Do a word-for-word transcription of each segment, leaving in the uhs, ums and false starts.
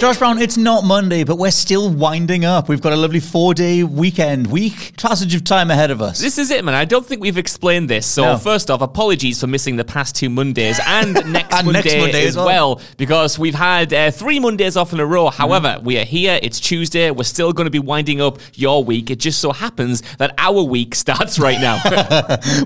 Josh Brown, it's not Monday, but we're still winding up. We've got a lovely four-day weekend, week, passage of time ahead of us. This is it, man. I don't think we've explained this. So no. First off, apologies for missing the past two Mondays and next, and Monday, next Monday as well, well because we've had uh, three Mondays off in a row. However, mm. we are here. It's Tuesday. We're still going to be winding up your week. It just so happens that our week starts right now.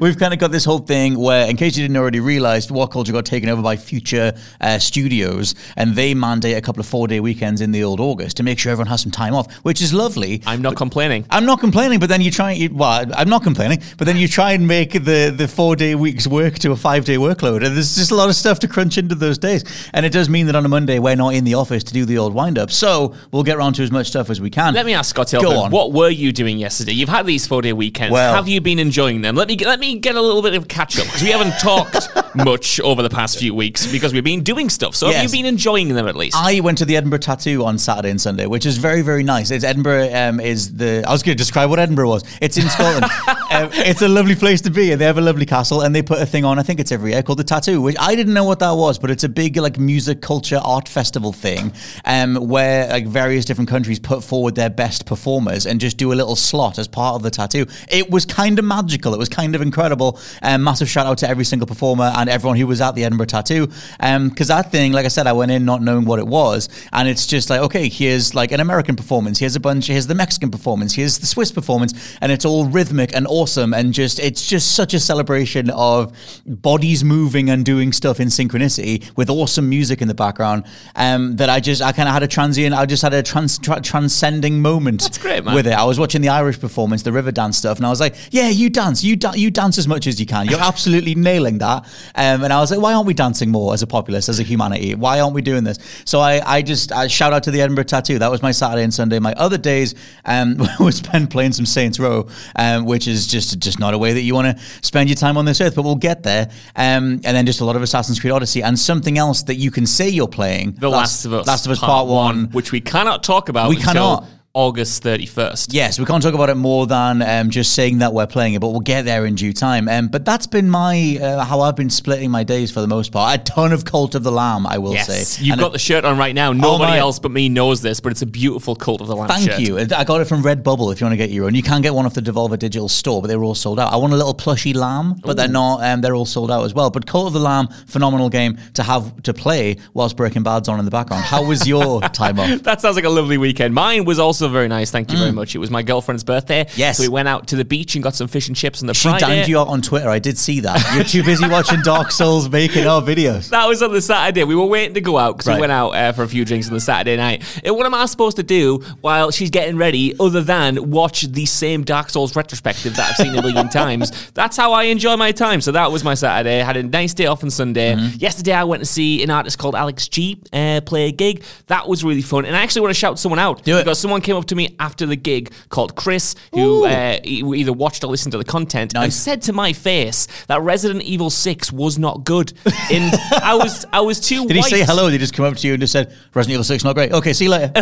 We've kind of got this whole thing where, in case you didn't already realize, What Culture got taken over by Future uh, Studios, and they mandate a couple of four-day weeks weekends in the old August to make sure everyone has some time off, which is lovely. I'm not but, complaining. I'm not complaining, but then you try, you, well, I'm not complaining, but then you try and make the, the four-day week's work to a five-day workload, and there's just a lot of stuff to crunch into those days, and it does mean that on a Monday, we're not in the office to do the old wind-up, so we'll get around to as much stuff as we can. Let me ask, Scott Elvin, what were you doing yesterday? You've had these four-day weekends. Well, have you been enjoying them? Let me, let me get a little bit of catch-up, because we haven't talked much over the past few weeks, because we've been doing stuff, so yes. Have you been enjoying them at least? I went to the Edinburgh Tattoo on Saturday and Sunday, which is very, very nice. It's Edinburgh um, is the... I was going to describe what Edinburgh was. It's in Scotland. um, it's a lovely place to be, and they have a lovely castle, and they put a thing on, I think it's every year, called the Tattoo, which I didn't know what that was, but it's a big, like, music, culture, art festival thing, um, where, like, various different countries put forward their best performers and just do a little slot as part of the Tattoo. It was kind of magical. It was kind of incredible. Um, massive shout out to every single performer and everyone who was at the Edinburgh Tattoo, because um, that thing, like I said, I went in not knowing what it was. And it's just like, okay, here's like an American performance, here's a bunch, here's the Mexican performance, here's the Swiss performance, and it's all rhythmic and awesome, and just, it's just such a celebration of bodies moving and doing stuff in synchronicity with awesome music in the background, um, that I just, I kind of had a transient, I just had a trans, tra- transcending moment. That's great, man. With it. I was watching the Irish performance, the river dance stuff, and I was like, yeah, you dance, you, da- you dance as much as you can. You're absolutely nailing that. Um, and I was like, why aren't we dancing more as a populace, as a humanity? Why aren't we doing this? So I, I just, Uh, shout out to the Edinburgh Tattoo. That was my Saturday and Sunday. My other days um, was spent playing some Saints Row, um, which is just just not a way that you want to spend your time on this earth, but we'll get there. Um, and then just a lot of Assassin's Creed Odyssey and something else that you can say you're playing. The Last, Last of Us. Last of Us Part, part one, one. Which we cannot talk about. We until- cannot. August thirty-first. Yes, we can't talk about it more than um, just saying that we're playing it, but we'll get there in due time. Um, but that's been my uh, how I've been splitting my days for the most part. A ton of Cult of the Lamb, I will yes. say. Yes, you've and got it, the shirt on right now. Nobody oh my, else but me knows this, but it's a beautiful Cult of the Lamb thank shirt. Thank you. I got it from Redbubble if you want to get your own. You can get one off the Devolver Digital store, but they were all sold out. I want a little plushy lamb, but Ooh. they're not. Um, they're all sold out as well. But Cult of the Lamb, phenomenal game to have to play whilst Breaking Bad's on in the background. How was your time off? That sounds like a lovely weekend. Mine was also very nice, thank you mm. very much. It was my girlfriend's birthday. Yes. So we went out to the beach and got some fish and chips on the Friday. She danged you out on Twitter. I did see that. You're too busy watching Dark Souls making our videos. That was on the Saturday. We were waiting to go out because right. we went out uh, for a few drinks on the Saturday night. And what am I supposed to do while she's getting ready other than watch the same Dark Souls retrospective that I've seen a million times? That's how I enjoy my time. So that was my Saturday. I had a nice day off on Sunday. Mm-hmm. Yesterday I went to see an artist called Alex G uh, play a gig. That was really fun. And I actually want to shout someone out. Do it. Because someone came up to me after the gig called Chris, who uh, either watched or listened to the content nice. and said to my face that Resident Evil six was not good. And I was I was too Did white. He say hello? Or did he just come up to you and just said, Resident Evil six, not great. Okay, see you later.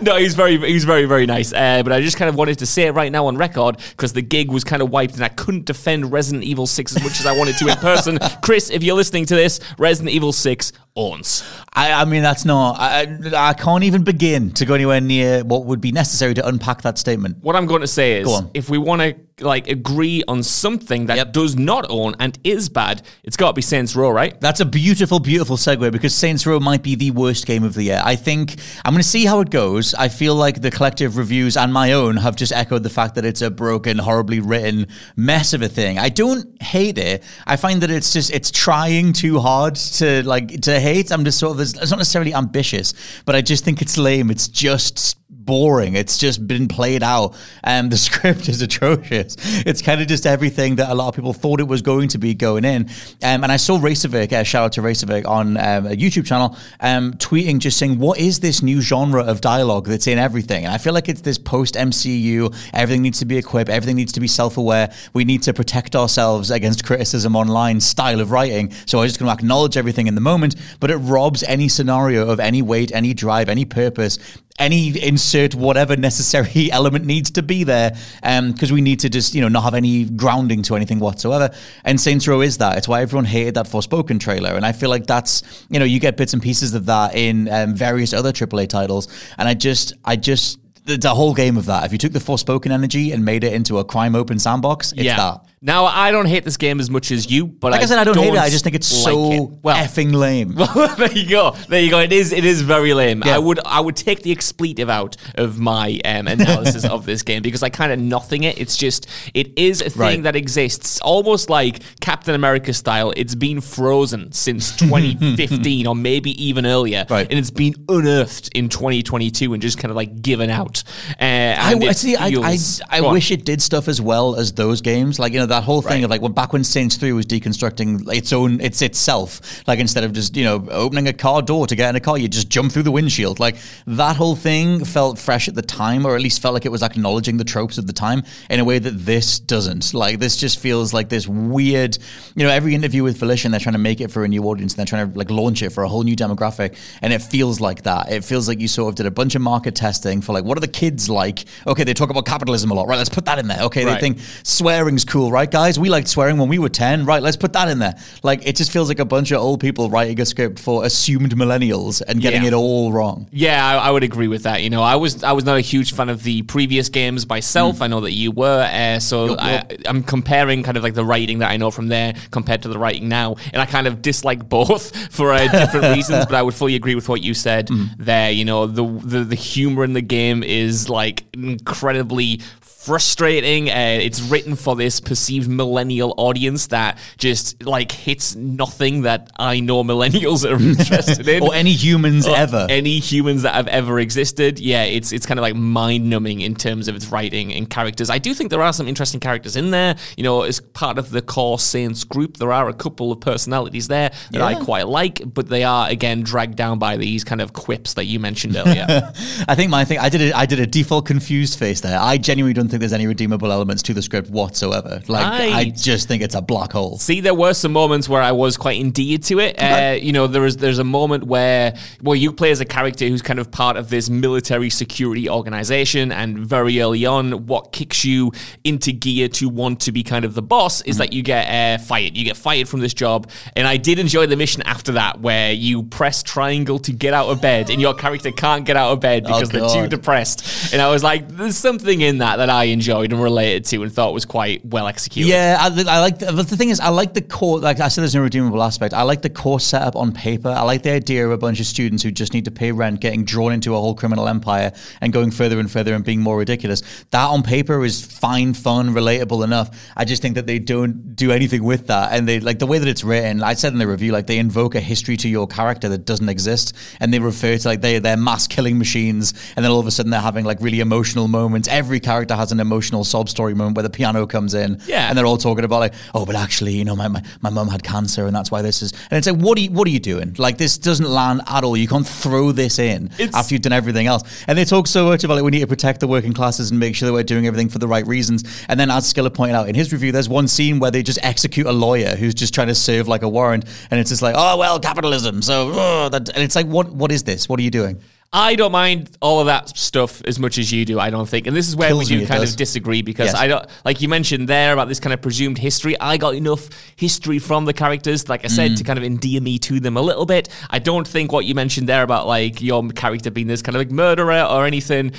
No, he was very, he was very, very nice. Uh, but I just kind of wanted to say it right now on record because the gig was kind of wiped and I couldn't defend Resident Evil six as much as I wanted to in person. Chris, if you're listening to this, Resident Evil six owns. I, I mean, that's not... I, I can't even begin to go anywhere near what would be necessary to unpack that statement. What I'm going to say is, if we want to like agree on something that yep. does not own and is bad, it's got to be Saints Row, right? That's a beautiful, beautiful segue, because Saints Row might be the worst game of the year. I think I'm going to see how it goes. I feel like the collective reviews and my own have just echoed the fact that it's a broken, horribly written mess of a thing. I don't hate it. I find that it's just, it's trying too hard to like to hate. I'm just sort of, it's not necessarily ambitious, but I just think it's lame. It's just boring. It's just been played out, and the script is atrocious. It's kind of just everything that a lot of people thought it was going to be going in. Um, and I saw Raycevic, uh, shout out to Raycevic on um, a YouTube channel, um, tweeting just saying, what is this new genre of dialogue that's in everything? And I feel like it's this post-M C U, everything needs to be equipped, everything needs to be self-aware, we need to protect ourselves against criticism online style of writing, so I'm just going to acknowledge everything in the moment, but it robs any scenario of any weight, any drive, any purpose, any insert whatever necessary element needs to be there, because um, we need to just, you know, not have any grounding to anything whatsoever. And Saints Row is that. It's why everyone hated that Forspoken trailer. And I feel like that's, you know, you get bits and pieces of that in um, various other triple A titles. And I just, I just, the whole game of that. If you took the Forspoken energy and made it into a crime open sandbox, it's yeah. that. Now, I don't hate this game as much as you, but like I, I said, I don't, don't hate it. I just think it's like so it. well, effing lame. Well, there you go. There you go. It is. It is very lame. Yeah. I would. I would take the expletive out of my um, analysis of this game, because I kind of nothing it. It's just. It is a thing right. that exists, almost like Captain America style. It's been frozen since twenty fifteen or maybe even earlier, right. and it's been unearthed in twenty twenty-two and just kind of like given out. Uh, I it see. Feels, I I, I wish on. it did stuff as well as those games. Like you know. That whole thing right. of like when back when Saints three was deconstructing its own its itself, like instead of just you know opening a car door to get in a car, you just jump through the windshield. Like that whole thing felt fresh at the time, or at least felt like it was acknowledging the tropes of the time in a way that this doesn't. Like this just feels like this weird. You know, every interview with Volition, they're trying to make it for a new audience, and they're trying to like launch it for a whole new demographic, and it feels like that. It feels like you sort of did a bunch of market testing for like what are the kids like? Okay, they talk about capitalism a lot, right? Let's put that in there. Okay, right. they think swearing's cool, right? Guys, we liked swearing when we were ten. Right, let's put that in there. Like, it just feels like a bunch of old people writing a script for assumed millennials and getting yeah. it all wrong. Yeah, I, I would agree with that. You know, I was I was not a huge fan of the previous games myself. Mm. I know that you were. Uh, so yep, yep. I, I'm comparing kind of like the writing that I know from there compared to the writing now. And I kind of dislike both for uh, different reasons, but I would fully agree with what you said mm. there. You know, the, the, the humor in the game is like incredibly frustrating. Uh, it's written for this perceived millennial audience that just like hits nothing that I know millennials are interested in, or any humans or ever, any humans that have ever existed. Yeah, it's it's kind of like mind numbing in terms of its writing and characters. I do think there are some interesting characters in there. You know, as part of the core Saints group, there are a couple of personalities there that yeah. I quite like, but they are again dragged down by these kind of quips that you mentioned earlier. I think my thing, I did a, I did a default confused face there. I genuinely don't think think there's any redeemable elements to the script whatsoever. Like right. I just think it's a black hole. See, there were some moments where I was quite endeared to it. Uh, you know, there is there's a moment where well, you play as a character who's kind of part of this military security organization, and very early on, what kicks you into gear to want to be kind of the boss is mm-hmm. that you get uh, fired. You get fired from this job, and I did enjoy the mission after that where you press triangle to get out of bed, and your character can't get out of bed because oh, they're too depressed. And I was like, there's something in that that I I enjoyed and related to and thought was quite well executed. Yeah, I, I like, the, but the thing is, I like the core, like I said, there's no redeemable aspect. I like the core setup on paper. I like the idea of a bunch of students who just need to pay rent, getting drawn into a whole criminal empire and going further and further and being more ridiculous. That on paper is fine, fun, relatable enough. I just think that they don't do anything with that. And they, like the way that it's written, I said in the review, like they invoke a history to your character that doesn't exist. And they refer to like they, they're mass killing machines. And then all of a sudden they're having like really emotional moments. Every character has has an emotional sob story moment where the piano comes in yeah. and they're all talking about like, oh, but actually, you know, my my, my mum had cancer and that's why this is. And it's like, what are you, what are you doing? Like, this doesn't land at all. You can't throw this in it's... after you've done everything else. And they talk so much about like, we need to protect the working classes and make sure that we're doing everything for the right reasons. And then as Skiller pointed out in his review, there's one scene where they just execute a lawyer who's just trying to serve like a warrant. And it's just like, oh, well, capitalism. So, uh, that, and it's like, what what is this? What are you doing? I don't mind all of that stuff as much as you do, I don't think. And this is where Kills we do kind does. of disagree because yes. I don't, like you mentioned there about this kind of presumed history. I got enough history from the characters, like I said, mm. to kind of endear me to them a little bit. I don't think what you mentioned there about like your character being this kind of like murderer or anything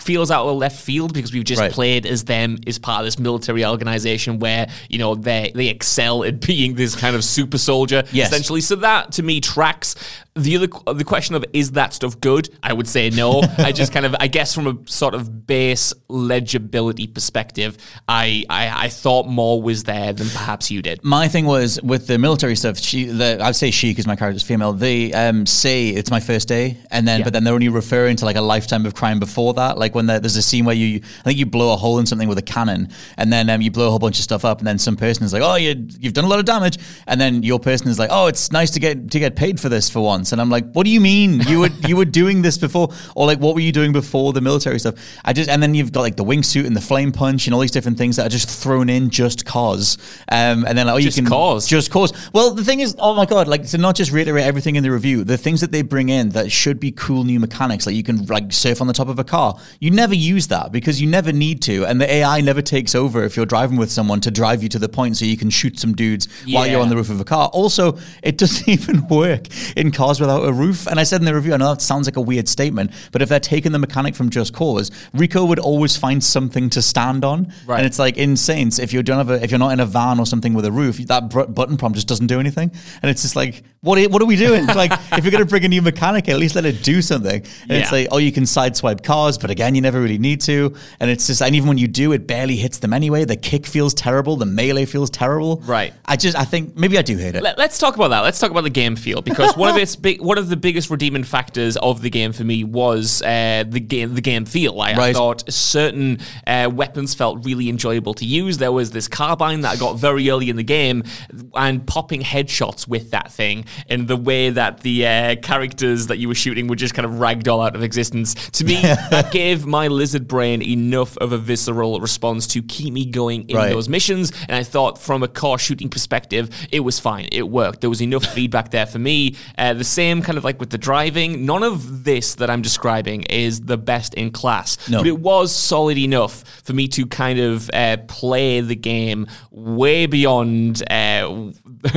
feels out of left field because we've just right. played as them as part of this military organization where, you know, they they excel at being this kind of super soldier yes. essentially. So that to me tracks. The other the question of is that stuff good? I would say no. I just kind of, I guess from a sort of base legibility perspective, I, I, I thought more was there than perhaps you did. My thing was with the military stuff, she, the, I'd say she because my character's female, they um, say it's my first day, and then yeah. but then they're only referring to like a lifetime of crime before that. Like when there's a scene where you, I think you blow a hole in something with a cannon, and then um, you blow a whole bunch of stuff up, and then some person is like, oh, you, you've done a lot of damage. And then your person is like, oh, it's nice to get to get paid for this for once. And I'm like, what do you mean? You were you were doing this before? Or like, what were you doing before the military stuff? I just and then you've got like the wingsuit and the flame punch and all these different things that are just thrown in just cause. Um, and then like, oh, just you can cause. just cause. Well, the thing is, oh my god, like to not just reiterate everything in the review, the things that they bring in that should be cool new mechanics, like you can like surf on the top of a car. You never use that because you never need to, and the A I never takes over if you're driving with someone to drive you to the point so you can shoot some dudes yeah. while you're on the roof of a car. Also, it doesn't even work in cars without a roof. And I said in the review, I know that sounds like a weird statement, but if they're taking the mechanic from Just Cause, Rico would always find something to stand on. Right. And it's like in Saints, if you don't have a, if you're not in a van or something with a roof, that br- button prompt just doesn't do anything. And it's just like, what are, what are we doing? Like, if you're going to bring a new mechanic, at least let it do something. And yeah. it's like, oh, you can sideswipe cars, but again, you never really need to. And it's just, and even when you do, it barely hits them anyway. The kick feels terrible. The melee feels terrible. Right. I just, I think maybe I do hate it. Let, let's talk about that. Let's talk about the game feel because one of its big, one of the biggest redeeming factors of the game for me was uh, the game, the game feel. Like right. I thought certain uh, weapons felt really enjoyable to use. There was this carbine that I got very early in the game, and popping headshots with that thing, and the way that the uh, characters that you were shooting were just kind of ragdoll out of existence. To me, that gave my lizard brain enough of a visceral response to keep me going in right. those missions. And I thought, from a core shooting perspective, it was fine. It worked. There was enough feedback there for me. Uh, the same kind of like with the driving. None of this that I'm describing is the best in class, no. but it was solid enough for me to kind of uh, play the game way beyond uh,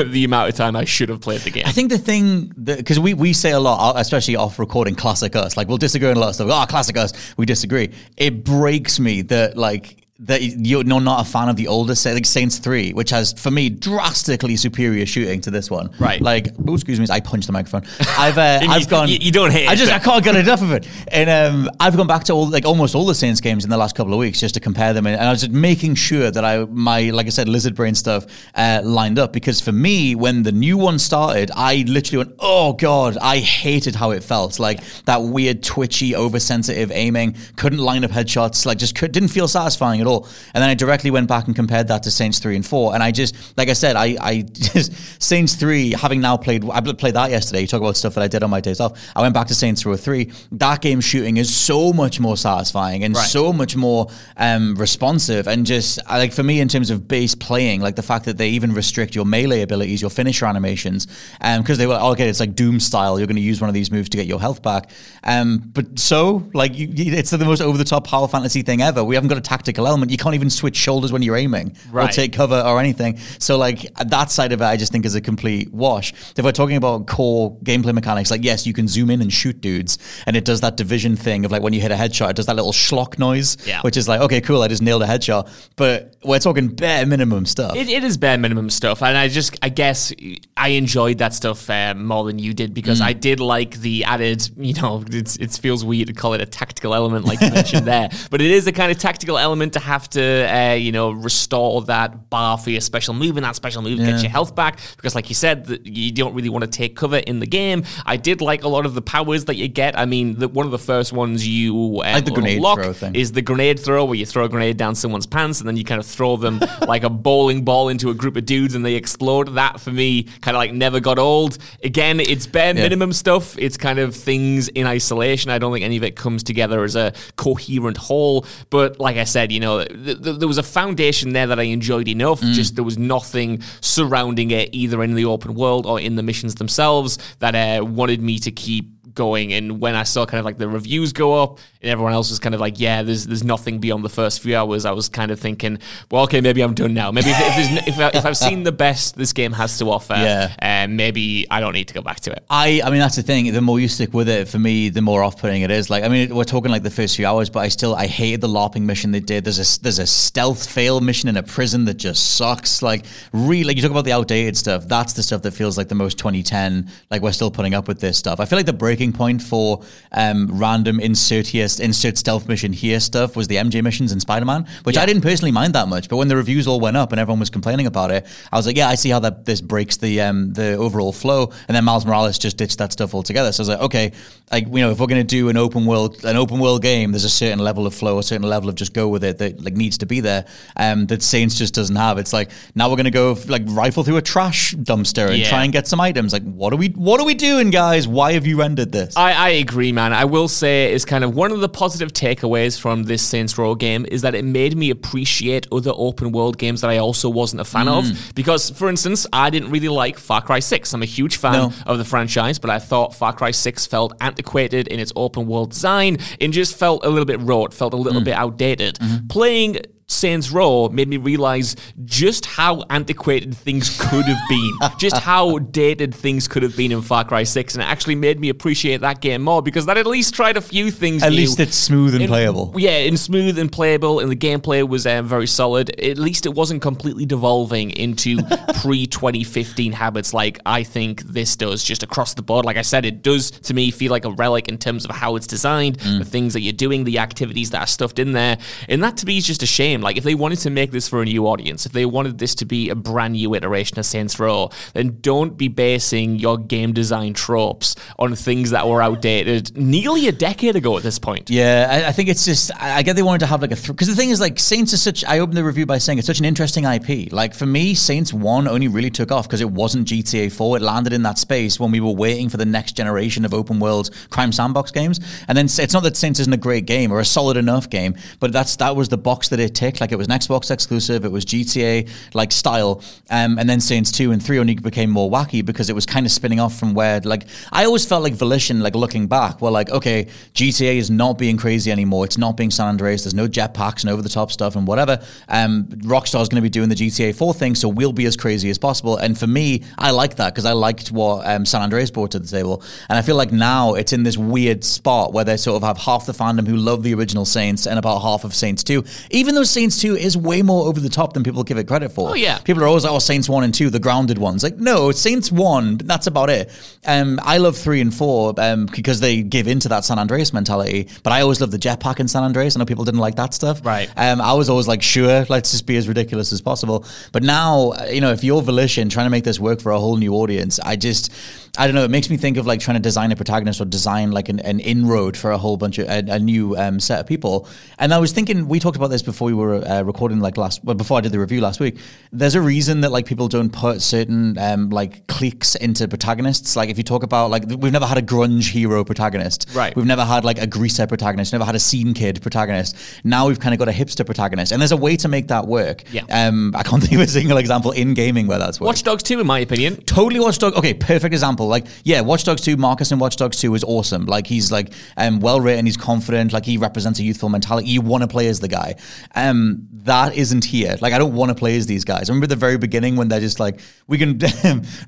the amount of time I should have played the game. I think the thing that, because we, we say a lot, especially off recording, classic us, like we'll disagree on a lot of stuff. Oh, classic us, we disagree. It breaks me that like, that you're not a fan of the older, like Saints three, which has, for me, drastically superior shooting to this one. Right. Like, oh, excuse me, I punched the microphone. I've uh, I've you, gone... You, you don't hate I just, it. I can't get enough of it. And um, I've gone back to all, like almost all the Saints games in the last couple of weeks just to compare them. And, and I was just making sure that I, my, like I said, lizard brain stuff uh, lined up. Because for me, when the new one started, I literally went, oh God, I hated how it felt. Like that weird, twitchy, oversensitive aiming, couldn't line up headshots, like just could, didn't feel satisfying at all. And then I directly went back and compared that to Saints three and four, and I just, like I said, I, I just, Saints three, having now played, I played that yesterday, you talk about stuff that I did on my days off, I went back to Saints Row three, that game's shooting is so much more satisfying and right. so much more um, responsive, and just, like for me in terms of base playing, like the fact that they even restrict your melee abilities, your finisher animations, because um, they were like, oh, okay, it's like Doom style, you're going to use one of these moves to get your health back, um, but so, like, you, it's the most over-the-top power fantasy thing ever, we haven't got a tactical element. You can't even switch shoulders when you're aiming right. or take cover or anything. So like that side of it, I just think is a complete wash. If we're talking about core gameplay mechanics, like yes, you can zoom in and shoot dudes, and it does that division thing of like when you hit a headshot, it does that little schlock noise, yeah. which is like, okay, cool, I just nailed a headshot. But we're talking bare minimum stuff. It, it is bare minimum stuff. And I just, I guess I enjoyed that stuff uh, more than you did because mm. I did like the added, you know, it's, it feels weird to call it a tactical element like you mentioned there, but it is a kind of tactical element to have have to, uh, you know, restore that bar for your special move, and that special move yeah. gets your health back, because like you said, the, you don't really want to take cover in the game. I did like a lot of the powers that you get. I mean, the, one of the first ones you uh, like the grenade unlock throw thing. Is the grenade throw, where you throw a grenade down someone's pants, and then you kind of throw them like a bowling ball into a group of dudes, and they explode. That, for me, kind of like never got old. Again, it's bare yeah. minimum stuff. It's kind of things in isolation. I don't think any of it comes together as a coherent whole, but like I said, you know, there was a foundation there that I enjoyed enough, mm. just there was nothing surrounding it either in the open world or in the missions themselves that uh, wanted me to keep going. And when I saw kind of like the reviews go up and everyone else was kind of like, yeah, there's there's nothing beyond the first few hours, I was kind of thinking, well, okay, maybe I'm done now. Maybe if if, there's no, if, I, if I've seen the best this game has to offer, yeah. um, maybe I don't need to go back to it. I, I mean, that's the thing. The more you stick with it, for me, the more off-putting it is. Like, I mean, we're talking like the first few hours, but I still, I hated the LARPing mission they did. There's a, there's a stealth fail mission in a prison that just sucks. Like, really, like you talk about the outdated stuff. That's the stuff that feels like the most twenty ten, like we're still putting up with this stuff. I feel like the breaking point for um, random insert here, insert stealth mission here stuff was the M J missions in Spider-Man, which yeah. I didn't personally mind that much. But when the reviews all went up and everyone was complaining about it, I was like, yeah, I see how that this breaks the um, the overall flow. And then Miles Morales just ditched that stuff altogether. So I was like, okay, like you know, if we're going to do an open world an open world game, there's a certain level of flow, a certain level of just go with it that like needs to be there. Um, that Saints just doesn't have. It's like now we're going to go like rifle through a trash dumpster and yeah. try and get some items. Like what are we what are we doing, guys? Why have you rendered this? I, I agree, man. I will say it's kind of one of the positive takeaways from this Saints Row game is that it made me appreciate other open world games that I also wasn't a fan mm. of. Because, for instance, I didn't really like Far Cry six. I'm a huge fan no. of the franchise, but I thought Far Cry six felt antiquated in its open world design and just felt a little bit rote, felt a little mm. bit outdated. Mm-hmm. Playing Saints Row made me realize just how antiquated things could have been, just how dated things could have been in Far Cry six, and it actually made me appreciate that game more because that at least tried a few things At new. least it's smooth and, and playable. Yeah, and smooth and playable, and the gameplay was um, very solid. At least it wasn't completely devolving into pre twenty fifteen habits like I think this does, just across the board. Like I said, it does, to me, feel like a relic in terms of how it's designed, mm. the things that you're doing, the activities that are stuffed in there, and that to me is just a shame. Like, if they wanted to make this for a new audience, if they wanted this to be a brand new iteration of Saints Row, then don't be basing your game design tropes on things that were outdated nearly a decade ago at this point. Yeah, I, I think it's just, I, I get they wanted to have like a, because th- the thing is like, Saints is such, I opened the review by saying it's such an interesting I P. Like, for me, Saints one only really took off because it wasn't G T A four. It landed in that space when we were waiting for the next generation of open world crime sandbox games. And then it's not that Saints isn't a great game or a solid enough game, but that's that was the box that it ticked. Like, it was an Xbox exclusive, it was G T A-like style, um, and then Saints two and three only became more wacky because it was kind of spinning off from where, like, I always felt like Volition, like, looking back, were like, okay, G T A is not being crazy anymore, it's not being San Andreas, there's no jetpacks and over-the-top stuff and whatever, um, Rockstar's going to be doing the G T A four thing, so we'll be as crazy as possible, and for me, I like that, because I liked what um, San Andreas brought to the table, and I feel like now it's in this weird spot where they sort of have half the fandom who love the original Saints and about half of Saints two, even though Saints Saints two is way more over the top than people give it credit for. Oh, yeah. People are always like, oh, Saints one and two, the grounded ones. Like, no, it's Saints one, but that's about it. Um, I love three and four um, because they give into that San Andreas mentality, but I always loved the jetpack in San Andreas. I know people didn't like that stuff. Right. Um, I was always like, sure, let's just be as ridiculous as possible. But now, you know, if you're Volition trying to make this work for a whole new audience, I just... I don't know, it makes me think of like trying to design a protagonist or design like an, an inroad for a whole bunch of a, a new um, set of people. And I was thinking, we talked about this before we were uh, recording like last, well, before I did the review last week. There's a reason that like people don't put certain um, like cliques into protagonists. Like if you talk about like, we've never had a grunge hero protagonist. Right. We've never had like a greaser protagonist, never had a scene kid protagonist. Now we've kind of got a hipster protagonist. And there's a way to make that work. Yeah. Um, I can't think of a single example in gaming where that's worked. Watch Dogs two, in my opinion. Totally Watch Dogs. Okay, perfect example. Like, yeah, Watch Dogs two, Marcus in Watch Dogs two is awesome. Like, he's, like, um, well-written, he's confident, like, he represents a youthful mentality. You want to play as the guy. Um, that isn't here. Like, I don't want to play as these guys. I remember at the very beginning when they're just like, we can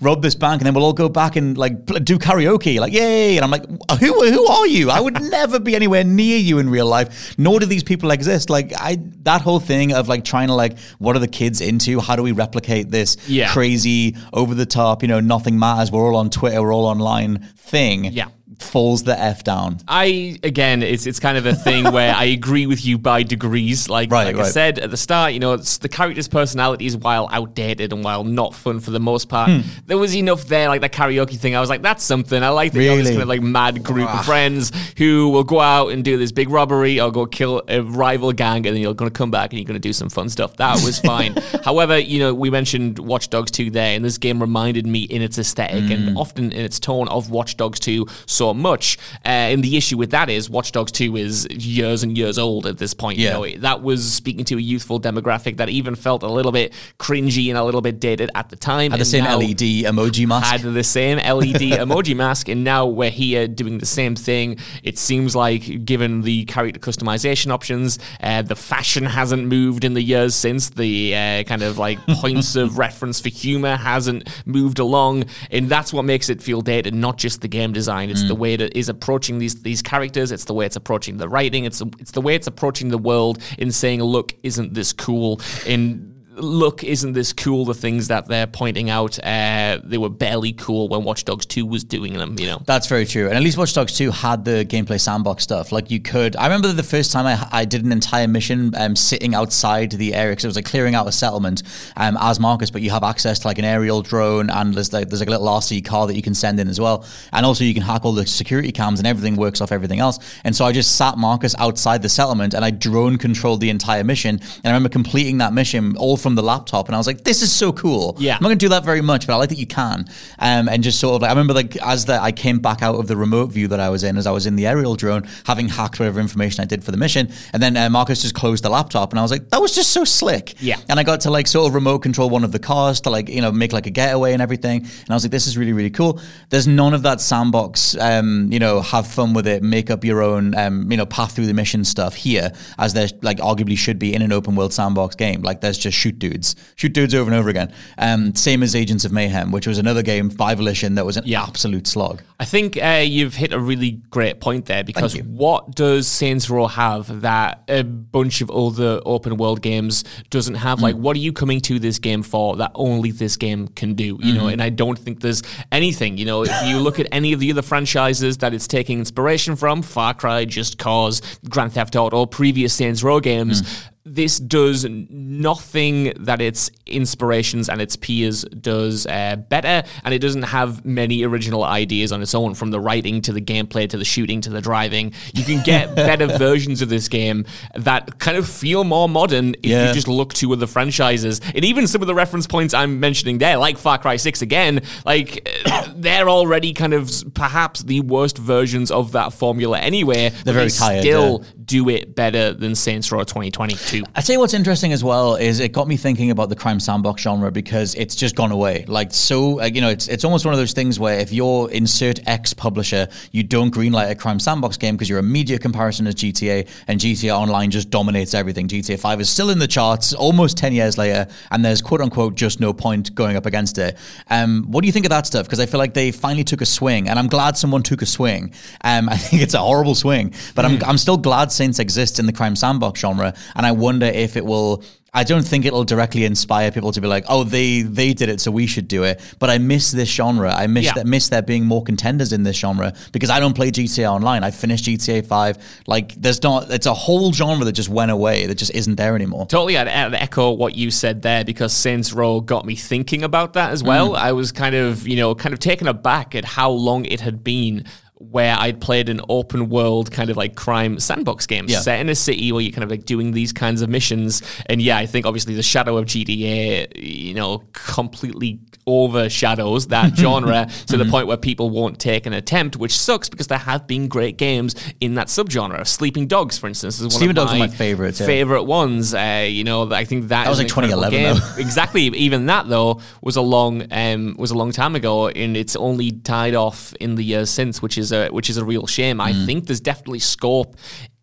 rob this bank and then we'll all go back and, like, do karaoke. Like, yay! And I'm like, who who are you? I would never be anywhere near you in real life, nor do these people exist. Like, I that whole thing of, like, trying to, like, what are the kids into? How do we replicate this yeah. crazy, over-the-top, you know, nothing matters, we're all on Twitter. Twitter or all online thing. Yeah. Falls the F down. I, again, it's it's kind of a thing where I agree with you by degrees. Like, right, like right. I said at the start, you know, it's the characters' personalities, while outdated and while not fun for the most part, hmm. there was enough there, like the karaoke thing. I was like, that's something. I like that really? You know, this kind of like mad group ah. of friends who will go out and do this big robbery or go kill a rival gang and then you're going to come back and you're going to do some fun stuff. That was fine. However, you know, we mentioned Watch Dogs two there and this game reminded me in its aesthetic mm. and often in its tone of Watch Dogs two. So so much. Uh, and the issue with that is Watch Dogs two is years and years old at this point. Yeah. You know, that was speaking to a youthful demographic that even felt a little bit cringy and a little bit dated at the time. Had the same L E D emoji mask. Had the same L E D emoji mask, and now we're here doing the same thing. It seems like, given the character customization options, uh, the fashion hasn't moved in the years since. The uh, kind of like points of reference for humor hasn't moved along, and that's what makes it feel dated. Not just the game design; it's mm. the way that is approaching these these characters. It's the way it's approaching the writing. It's it's the way it's approaching the world in saying, "Look, isn't this cool?" In Look, isn't this cool? The things that they're pointing out, uh, they were barely cool when Watch Dogs two was doing them, you know? That's very true. And at least Watch Dogs two had the gameplay sandbox stuff. Like, you could... I remember the first time I, I did an entire mission um, sitting outside the area, because it was like clearing out a settlement um, as Marcus, but you have access to like an aerial drone, and there's like, there's like a little R C car that you can send in as well. And also you can hack all the security cams, and everything works off everything else. And so I just sat Marcus outside the settlement, and I drone controlled the entire mission. And I remember completing that mission all from the laptop, and I was like, this is so cool. Yeah. I'm not going to do that very much, but I like that you can. Um, and just sort of like, I remember like as the, I came back out of the remote view that I was in, as I was in the aerial drone, having hacked whatever information I did for the mission, and then uh, Marcus just closed the laptop, and I was like, that was just so slick. Yeah. And I got to like sort of remote control one of the cars to like, you know, make like a getaway and everything. And I was like, this is really, really cool. There's none of that sandbox, um, you know, have fun with it, make up your own, um, you know, path through the mission stuff here, as there like arguably should be in an open world sandbox game. Like, there's just shoot dudes. Shoot dudes over and over again. Um, same as Agents of Mayhem, which was another game by Volition that was an yeah. absolute slog. I think uh, you've hit a really great point there, because what does Saints Row have that a bunch of other open world games doesn't have? Mm. Like, what are you coming to this game for that only this game can do? You mm. know, and I don't think there's anything. You know, if you look at any of the other franchises that it's taking inspiration from, Far Cry, Just Cause, Grand Theft Auto, previous Saints Row games, mm. this does nothing that its inspirations and its peers does uh, better, and it doesn't have many original ideas on its own, from the writing to the gameplay to the shooting to the driving. You can get better versions of this game that kind of feel more modern if yeah. you just look to other franchises. And even some of the reference points I'm mentioning there, like Far Cry six again, like they're already kind of perhaps the worst versions of that formula anyway. They're very they tired, still yeah. do it better than Saints Row twenty twenty. I tell you what's interesting as well is it got me thinking about the crime sandbox genre, because it's just gone away. Like, so, like, you know, it's it's almost one of those things where if you're insert X publisher, you don't greenlight a crime sandbox game because your immediate comparison is G T A, and G T A Online just dominates everything. G T A five is still in the charts almost ten years later, and there's quote unquote just no point going up against it. Um, what do you think of that stuff? Because I feel like they finally took a swing, and I'm glad someone took a swing. Um, I think it's a horrible swing, but mm. I'm I'm still glad Saints exists in the crime sandbox genre, and I wonder if it will... I don't think it'll directly inspire people to be like, oh, they they did it, so we should do it. But I miss this genre. I miss yeah. that miss there being more contenders in this genre, because I don't play G T A Online. I finished G T A five. Like, there's not, it's a whole genre that just went away, that just isn't there anymore. Totally. I'd, I'd echo what you said there, because Saints Row got me thinking about that as well. Mm. I was kind of, you know, kind of taken aback at how long it had been where I'd played an open world kind of like crime sandbox game yeah. set in a city where you're kind of like doing these kinds of missions. And yeah, I think obviously the shadow of G T A, you know, completely overshadows that genre to the point where people won't take an attempt, which sucks, because there have been great games in that subgenre. Sleeping Dogs, for instance, is one Sleeping of Dogs my, my favorite favorite yeah. ones. Uh, you know, I think that, that was like twenty eleven though. Exactly. Even that though was a long um, was a long time ago, and it's only died off in the years since, which is A, which is a real shame. Mm. I think there's definitely scope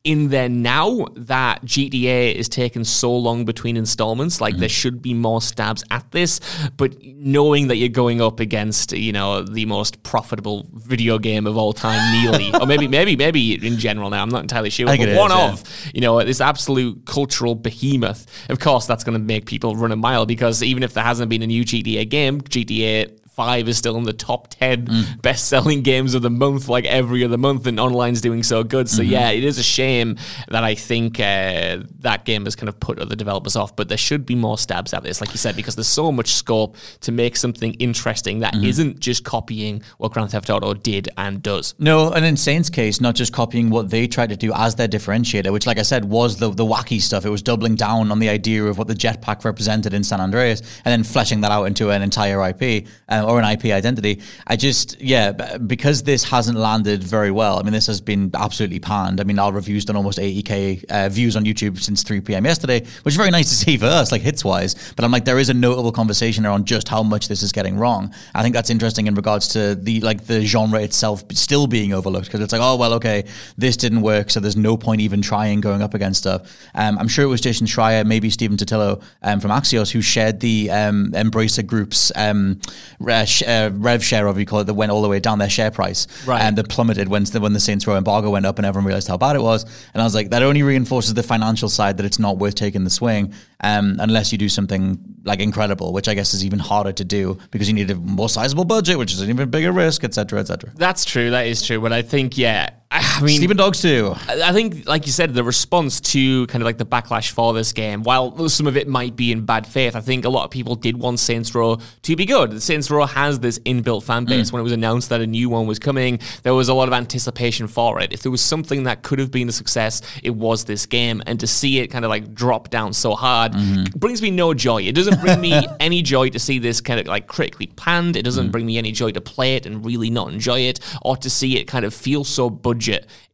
in there now that G T A is taking so long between installments. Like, mm. there should be more stabs at this, but knowing that you're going up against, you know, the most profitable video game of all time, nearly, or maybe, maybe, maybe in general now, I'm not entirely sure, but one is, of, yeah. you know, this absolute cultural behemoth. Of course, that's going to make people run a mile, because even if there hasn't been a new G T A game, G T A five is still in the top ten mm. best-selling games of the month, like every other month, and Online's doing so good. So, mm-hmm. yeah, it is a shame that I think uh, that game has kind of put other developers off, but there should be more stabs at this, like you said, because there's so much scope to make something interesting that mm-hmm. isn't just copying what Grand Theft Auto did and does. No, and in Saints' case, not just copying what they tried to do as their differentiator, which, like I said, was the, the wacky stuff. It was doubling down on the idea of what the jetpack represented in San Andreas, and then fleshing that out into an entire I P, um, or an I P identity. I just, yeah, because this hasn't landed very well. I mean, this has been absolutely panned. I mean, our review's done almost eighty K uh, views on YouTube since three p.m. yesterday, which is very nice to see for us, like hits-wise. But I'm like, there is a notable conversation around just how much this is getting wrong. I think that's interesting in regards to the like the genre itself still being overlooked, because it's like, oh, well, okay, this didn't work, so there's no point even trying going up against stuff. Um, I'm sure it was Jason Schreier, maybe Stephen Totillo um, from Axios, who shared the um, Embracer Group's um, uh, sh- uh, rev share, whatever you call it, that went all the way down, their share price, right. And that plummeted when the, when the Saints Row embargo went up and everyone realized how bad it was. And I was like, that only reinforces the financial side that it's not worth taking the swing um, unless you do something like incredible, which I guess is even harder to do because you need a more sizable budget, which is an even bigger risk, et cetera, et cetera. That's true. That is true. But I think, yeah, I mean, Sleeping Dogs two. I think, like you said, the response to kind of like the backlash for this game, while some of it might be in bad faith, I think a lot of people did want Saints Row to be good. Saints Row has this inbuilt fan base. Mm. When it was announced that a new one was coming, there was a lot of anticipation for it. If there was something that could have been a success, it was this game. And to see it kind of like drop down so hard mm-hmm. brings me no joy. It doesn't bring me any joy to see this kind of like critically panned. It doesn't mm. bring me any joy to play it and really not enjoy it, or to see it kind of feel so budget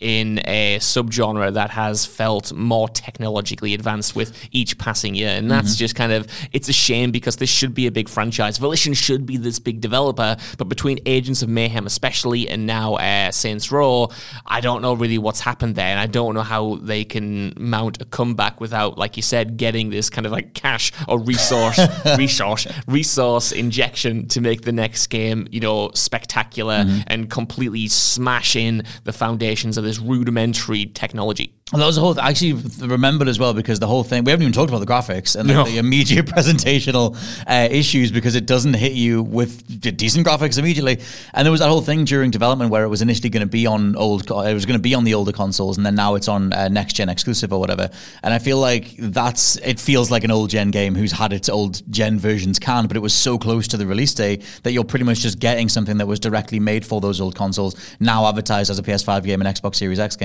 in a subgenre that has felt more technologically advanced with each passing year. And that's mm-hmm. just kind of, it's a shame, because this should be a big franchise. Volition should be this big developer, but between Agents of Mayhem especially and now uh, Saints Row, I don't know really what's happened there, and I don't know how they can mount a comeback without, like you said, getting this kind of like cash or resource resource resource injection to make the next game, you know, spectacular mm-hmm. and completely smash in the foundation foundations of this rudimentary technology. And that was the whole thing. I actually remembered as well, because the whole thing, we haven't even talked about the graphics and like, no. the immediate presentational uh, issues, because it doesn't hit you with d- decent graphics immediately. And there was that whole thing during development where it was initially going to be on old, it was going to be on the older consoles, and then now it's on uh, next gen exclusive or whatever. And I feel like that's, it feels like an old gen game who's had its old gen versions canned, but it was so close to the release day that you're pretty much just getting something that was directly made for those old consoles, now advertised as a P S five game and Xbox Series X game.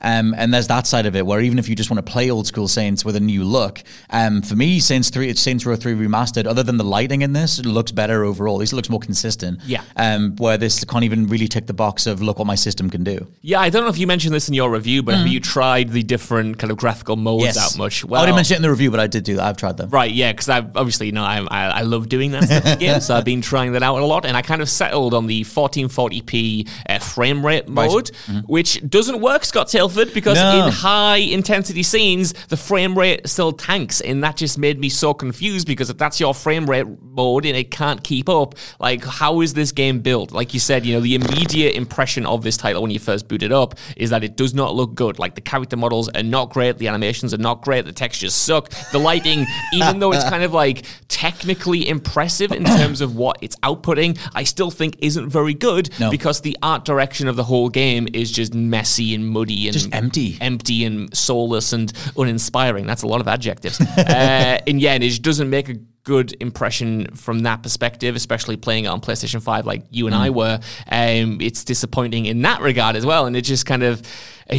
Um, and there's that side of it where even if you just want to play old school Saints with a new look, um, for me, Saints three, it's Saints Row three Remastered. Other than the lighting in this, it looks better overall. This looks more consistent. Yeah. Um, where this can't even really tick the box of look what my system can do. Yeah, I don't know if you mentioned this in your review, but mm. have you tried the different kind of graphical modes yes. out much? Well, I didn't mention it in the review, but I did do that. I've tried them. Right, yeah, because I've obviously, you know, I, I, I love doing that stuff in games, so I've been trying that out a lot, and I kind of settled on the fourteen forty p uh, frame rate mode, right. mm-hmm. which doesn't work work, Scott Tilford, because no. in high-intensity scenes, the frame rate still tanks, and that just made me so confused, because if that's your frame rate mode and it can't keep up, like, how is this game built? Like you said, you know, the immediate impression of this title when you first boot it up is that it does not look good. Like, the character models are not great, the animations are not great, the textures suck, the lighting, even though it's kind of, like, technically impressive in terms of what it's outputting, I still think isn't very good, no. because the art direction of the whole game is just messy and muddy and just empty empty and soulless and uninspiring. That's a lot of adjectives. uh, and yeah, and it doesn't make a good impression from that perspective, especially playing it on PlayStation five like you and mm. I were. Um, it's disappointing in that regard as well, and it just kind of,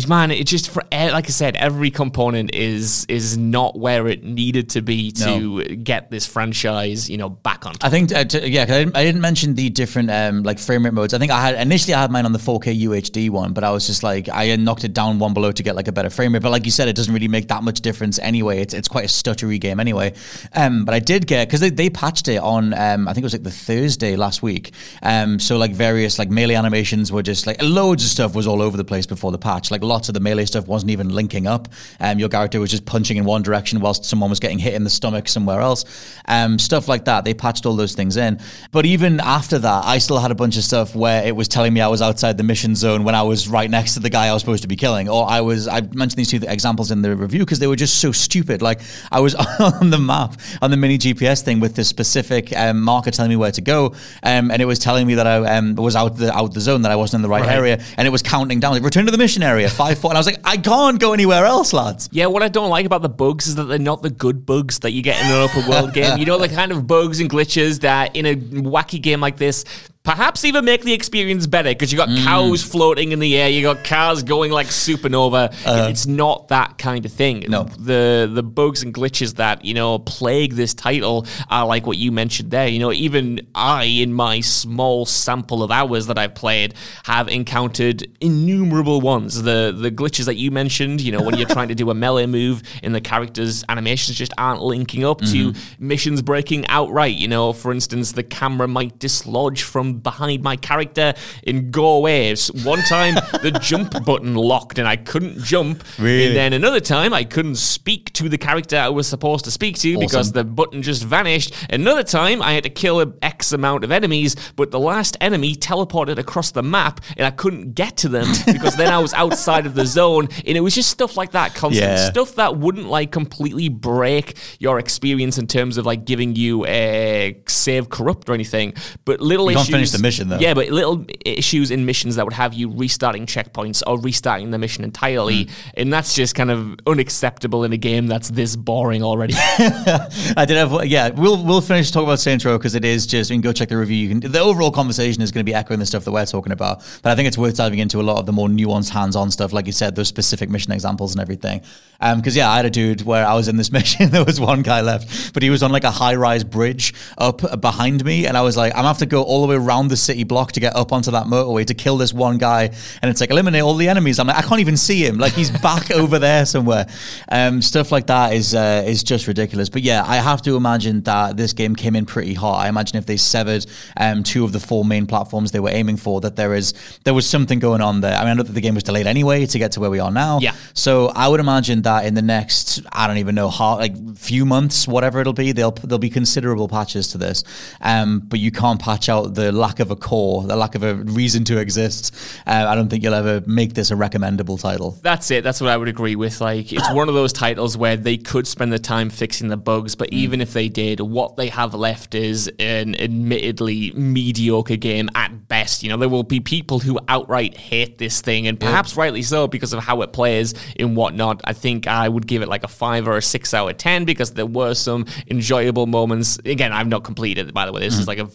man, it just, for, like I said, every component is is not where it needed to be to no. get this franchise, you know, back on top. I think, uh, t- yeah, cause I, didn't, I didn't mention the different, um, like, frame rate modes. I think I had, initially I had mine on the four K U H D one, but I was just like, I knocked it down one below to get, like, a better frame rate. But like you said, it doesn't really make that much difference anyway. It's it's quite a stuttery game anyway. Um, but I did get, because they, they patched it on, um, I think it was, like, the Thursday last week. Um, so, like, various, like, melee animations were just, like, loads of stuff was all over the place before the patch. Like, lots of the melee stuff wasn't even linking up. Um, your character was just punching in one direction whilst someone was getting hit in the stomach somewhere else. Um, stuff like that. They patched all those things in. But even after that, I still had a bunch of stuff where it was telling me I was outside the mission zone when I was right next to the guy I was supposed to be killing. Or I was, I mentioned these two examples in the review because they were just so stupid. Like, I was on the map, on the mini G P S thing with this specific um, marker telling me where to go. Um, and it was telling me that I um, was out the out the zone, that I wasn't in the right, right. area. And it was counting down, like, return to the mission area. Five, four, and I was like, I can't go anywhere else, lads. Yeah, what I don't like about the bugs is that they're not the good bugs that you get in an open world game. You know, the kind of bugs and glitches that in a wacky game like this perhaps even make the experience better, because you got mm. cows floating in the air, you got cars going like supernova. Uh, it's not that kind of thing. No. The the bugs and glitches that, you know, plague this title are like what you mentioned there. You know, even I, in my small sample of hours that I've played, have encountered innumerable ones. The the glitches that you mentioned, you know, when you're trying to do a melee move and the characters' animations just aren't linking up mm-hmm. to missions breaking outright. You know, for instance, the camera might dislodge from behind my character in go waves. One time, the jump button locked and I couldn't jump. Really? And then another time, I couldn't speak to the character I was supposed to speak to awesome. because the button just vanished. Another time, I had to kill X amount of enemies, but the last enemy teleported across the map and I couldn't get to them because then I was outside of the zone. And it was just stuff like that, constant yeah. stuff that wouldn't like completely break your experience in terms of like giving you a save corrupt or anything, but little you issues. The mission, though. Yeah, but little issues in missions that would have you restarting checkpoints or restarting the mission entirely, mm. and that's just kind of unacceptable in a game that's this boring already. I did have, yeah, we'll we'll finish talking about Saints Row because it is just, you can go check the review. You can, the overall conversation is going to be echoing the stuff that we're talking about, but I think it's worth diving into a lot of the more nuanced, hands-on stuff, like you said, those specific mission examples and everything. Um, because yeah, I had a dude where I was in this mission, there was one guy left, but he was on like a high-rise bridge up behind me, and I was like, I'm gonna have to go all the way around around the city block to get up onto that motorway to kill this one guy, and it's like, eliminate all the enemies. I'm like, I can't even see him, like he's back over there somewhere. Um, stuff like that is uh, is just ridiculous. But yeah, I have to imagine that this game came in pretty hot. I imagine if they severed um, two of the four main platforms they were aiming for, that there is there was something going on there. I mean, I know that the game was delayed anyway to get to where we are now. Yeah. So I would imagine that in the next, I don't even know, hard, like few months, whatever it'll be, there'll there'll be considerable patches to this. Um, but you can't patch out the lack of a core, the lack of a reason to exist. Uh, I don't think you'll ever make this a recommendable title. That's it. That's what I would agree with. Like, it's one of those titles where they could spend the time fixing the bugs, but mm. even if they did, what they have left is an admittedly mediocre game at best. You know, there will be people who outright hate this thing, and perhaps yeah. rightly so because of how it plays and whatnot. I think I would give it like a five or a six out of ten because there were some enjoyable moments. Again, I've not completed it, by the way. This mm. is like an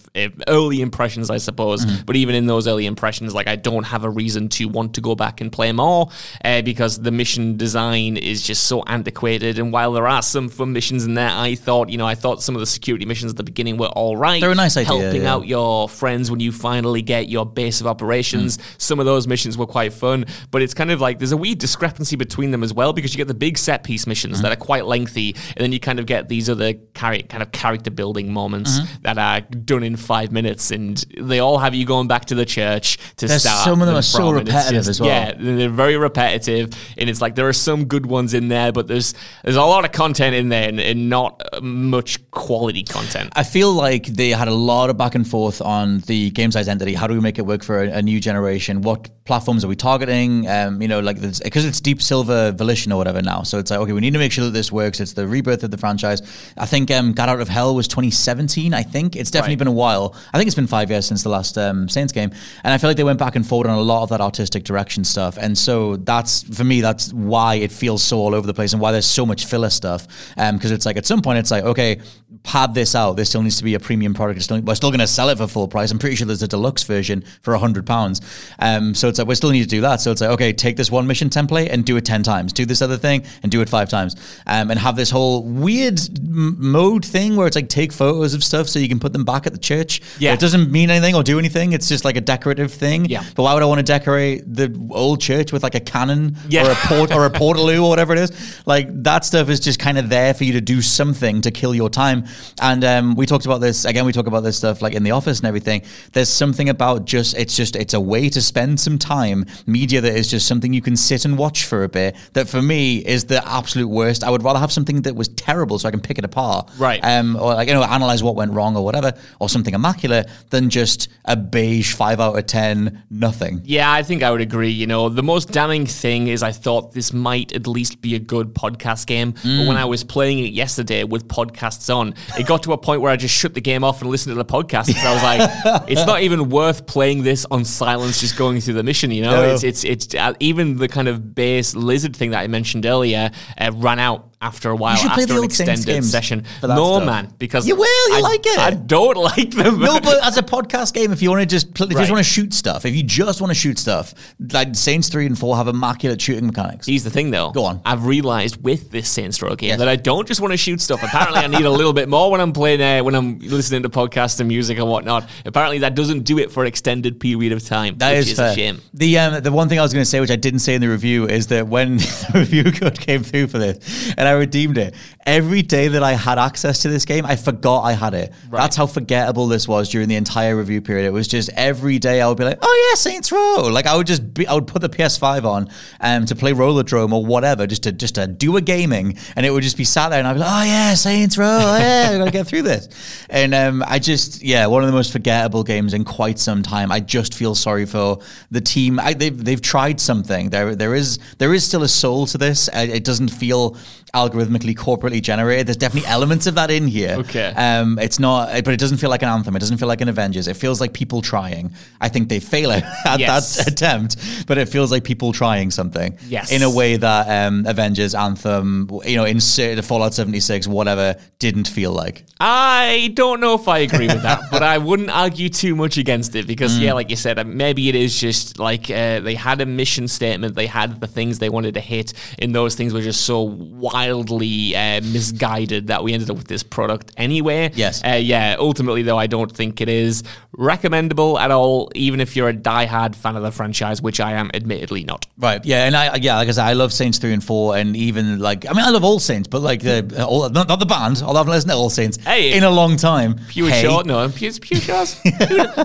early impression I suppose, mm. but even in those early impressions, like, I don't have a reason to want to go back and play more uh, because the mission design is just so antiquated. And while there are some fun missions in there, I thought, you know, I thought some of the security missions at the beginning were all right. They're a nice idea, helping yeah. out your friends when you finally get your base of operations. Mm. Some of those missions were quite fun, but it's kind of like there's a wee discrepancy between them as well, because you get the big set piece missions mm. that are quite lengthy, and then you kind of get these other char- kind of character building moments mm. that are done in five minutes. And is they all have you going back to the church to There's start. Some of them are so repetitive just, as well. Yeah, they're very repetitive, and it's like there are some good ones in there, but there's there's a lot of content in there and, and not much quality content. I feel like they had a lot of back and forth on the game's identity. How do we make it work for a, a new generation? What platforms are we targeting? Um, you know, like because it's Deep Silver Volition or whatever now, so it's like okay, we need to make sure that this works. It's the rebirth of the franchise. I think um, Got Out of Hell was twenty seventeen. I think it's definitely right. been a while. I think it's been five years since the last um, Saints game, and I feel like they went back and forth on a lot of that artistic direction stuff. And so that's for me, that's why it feels so all over the place and why there's so much filler stuff. Because um, it's like at some point it's like okay, pad this out. This still needs to be a premium product. It's still, we're still going to sell it for full price. I'm pretty sure there's a deluxe version for a hundred pounds. Um, so it's like we still need to do that. So it's like okay, take this one mission template and do it ten times. Do this other thing and do it five times. Um, and have this whole weird m- mode thing where it's like take photos of stuff so you can put them back at the church. Yeah, it doesn't mean anything or do anything. It's just like a decorative thing. Yeah. But why would I want to decorate the old church with like a cannon yeah. or a port or a portaloo or whatever it is? Like that stuff is just kind of there for you to do something to kill your time. And um, we talked about this again. We talk about this stuff like in the office and everything. There's something about just it's just it's a way to spend some time. Media that is just something you can sit and watch for a bit. That for me is the absolute worst. I would rather have something that was terrible so I can pick it apart, right? Um, or like you know analyze what went wrong or whatever, or something immaculate than just a beige five out of ten nothing. Yeah, I think I would agree. You know, the most damning thing is I thought this might at least be a good podcast game, mm. but when I was playing it yesterday with podcasts on, it got to a point where I just shut the game off and listened to the podcast. So I was like, it's not even worth playing this on silence, just going through the mission. You know, no. it's it's it's uh, even the kind of base lizard thing that I mentioned earlier uh, ran out. After a while, after an extended session. No, stuff. man, because... You will, you I, like it. I don't like them. No, but as a podcast game, if you want to just pl- if right. you just want to shoot stuff, if you just want to shoot stuff, like Saints three and four have immaculate shooting mechanics. Here's the thing, though. Go on. I've realized with this Saints Row game yes. that I don't just want to shoot stuff. Apparently, I need a little bit more when I'm playing, uh, when I'm listening to podcasts and music and whatnot. Apparently, that doesn't do it for an extended period of time, that which is, is a shame. The, um, the one thing I was going to say, which I didn't say in the review, is that when the review code came through for this, and I redeemed it. Every day that I had access to this game, I forgot I had it. Right. That's how forgettable this was during the entire review period. It was just every day I would be like, oh yeah, Saints Row. Like I would just be, I would put the P S five on um, to play Rollerdrome or whatever, just to just to do a gaming, and it would just be sat there and I'd be like, oh yeah, Saints Row. Yeah, we gotta get through this. And um, I just, yeah, one of the most forgettable games in quite some time. I just feel sorry for the team. I, they've they've tried something. There there is there is still a soul to this. It doesn't feel algorithmically, corporately generated. There's definitely elements of that in here. Okay. Um, it's not, but it doesn't feel like an Anthem. It doesn't feel like an Avengers. It feels like people trying. I think they fail at yes. that attempt, but it feels like people trying something. Yes. In a way that um, Avengers, Anthem, you know, insert Fallout seventy-six, whatever, didn't feel like. I don't know if I agree with that, but I wouldn't argue too much against it because, mm. yeah, like you said, maybe it is just like uh, they had a mission statement. They had the things they wanted to hit, and those things were just so wild. Wildly uh, misguided that we ended up with this product anyway. Yes. Uh, yeah, ultimately, though, I don't think it is recommendable at all, even if you're a diehard fan of the franchise, which I am admittedly not. Right. Yeah, and I, yeah, like I said, I love Saints three and four, and even like, I mean, I love All Saints, but like, the all, not, not the band, although I haven't listened to All Saints hey, in a long time. Pure hey. Short, no, Pure, pure Shores.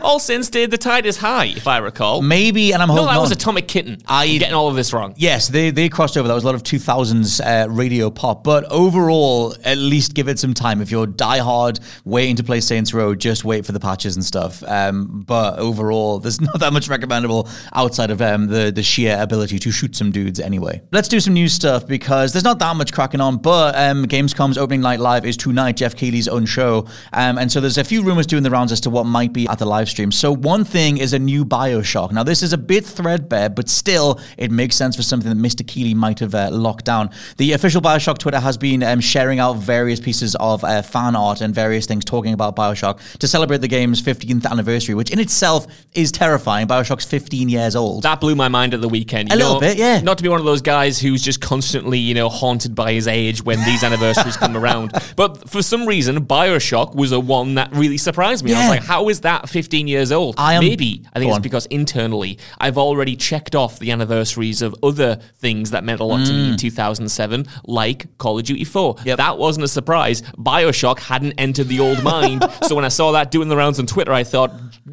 All Saints did The Tide is High, if I recall. Maybe, and I'm holding on. No, that on. was Atomic Kitten. I, I'm getting all of this wrong. Yes, they, they crossed over. That was a lot of two thousands uh, radio pop, but overall, at least give it some time. If you're diehard waiting to play Saints Row, just wait for the patches and stuff. Um, but overall, there's not that much recommendable outside of um, the, the sheer ability to shoot some dudes anyway. Let's do some new stuff because there's not that much cracking on, but um, Gamescom's opening night live is tonight, Jeff Keighley's own show. Um, and so there's a few rumors doing the rounds as to what might be at the live stream. So one thing is a new BioShock. Now this is a bit threadbare, but still it makes sense for something that Mister Keighley might have uh, locked down. The official BioShock BioShock Twitter has been um, sharing out various pieces of uh, fan art and various things talking about BioShock to celebrate the game's fifteenth anniversary, which in itself is terrifying. BioShock's fifteen years old. That blew my mind at the weekend. You a know, little bit, yeah. Not to be one of those guys who's just constantly, you know, haunted by his age when these anniversaries come around. But for some reason, BioShock was a one that really surprised me. Yeah. I was like, how is that fifteen years old? I am, Maybe. I think it's on. because internally, I've already checked off the anniversaries of other things that meant a lot mm. to me in two thousand seven, like Call of Duty four. Yep. That wasn't a surprise. BioShock hadn't entered the old mind. So when I saw that doing the rounds on Twitter, I thought,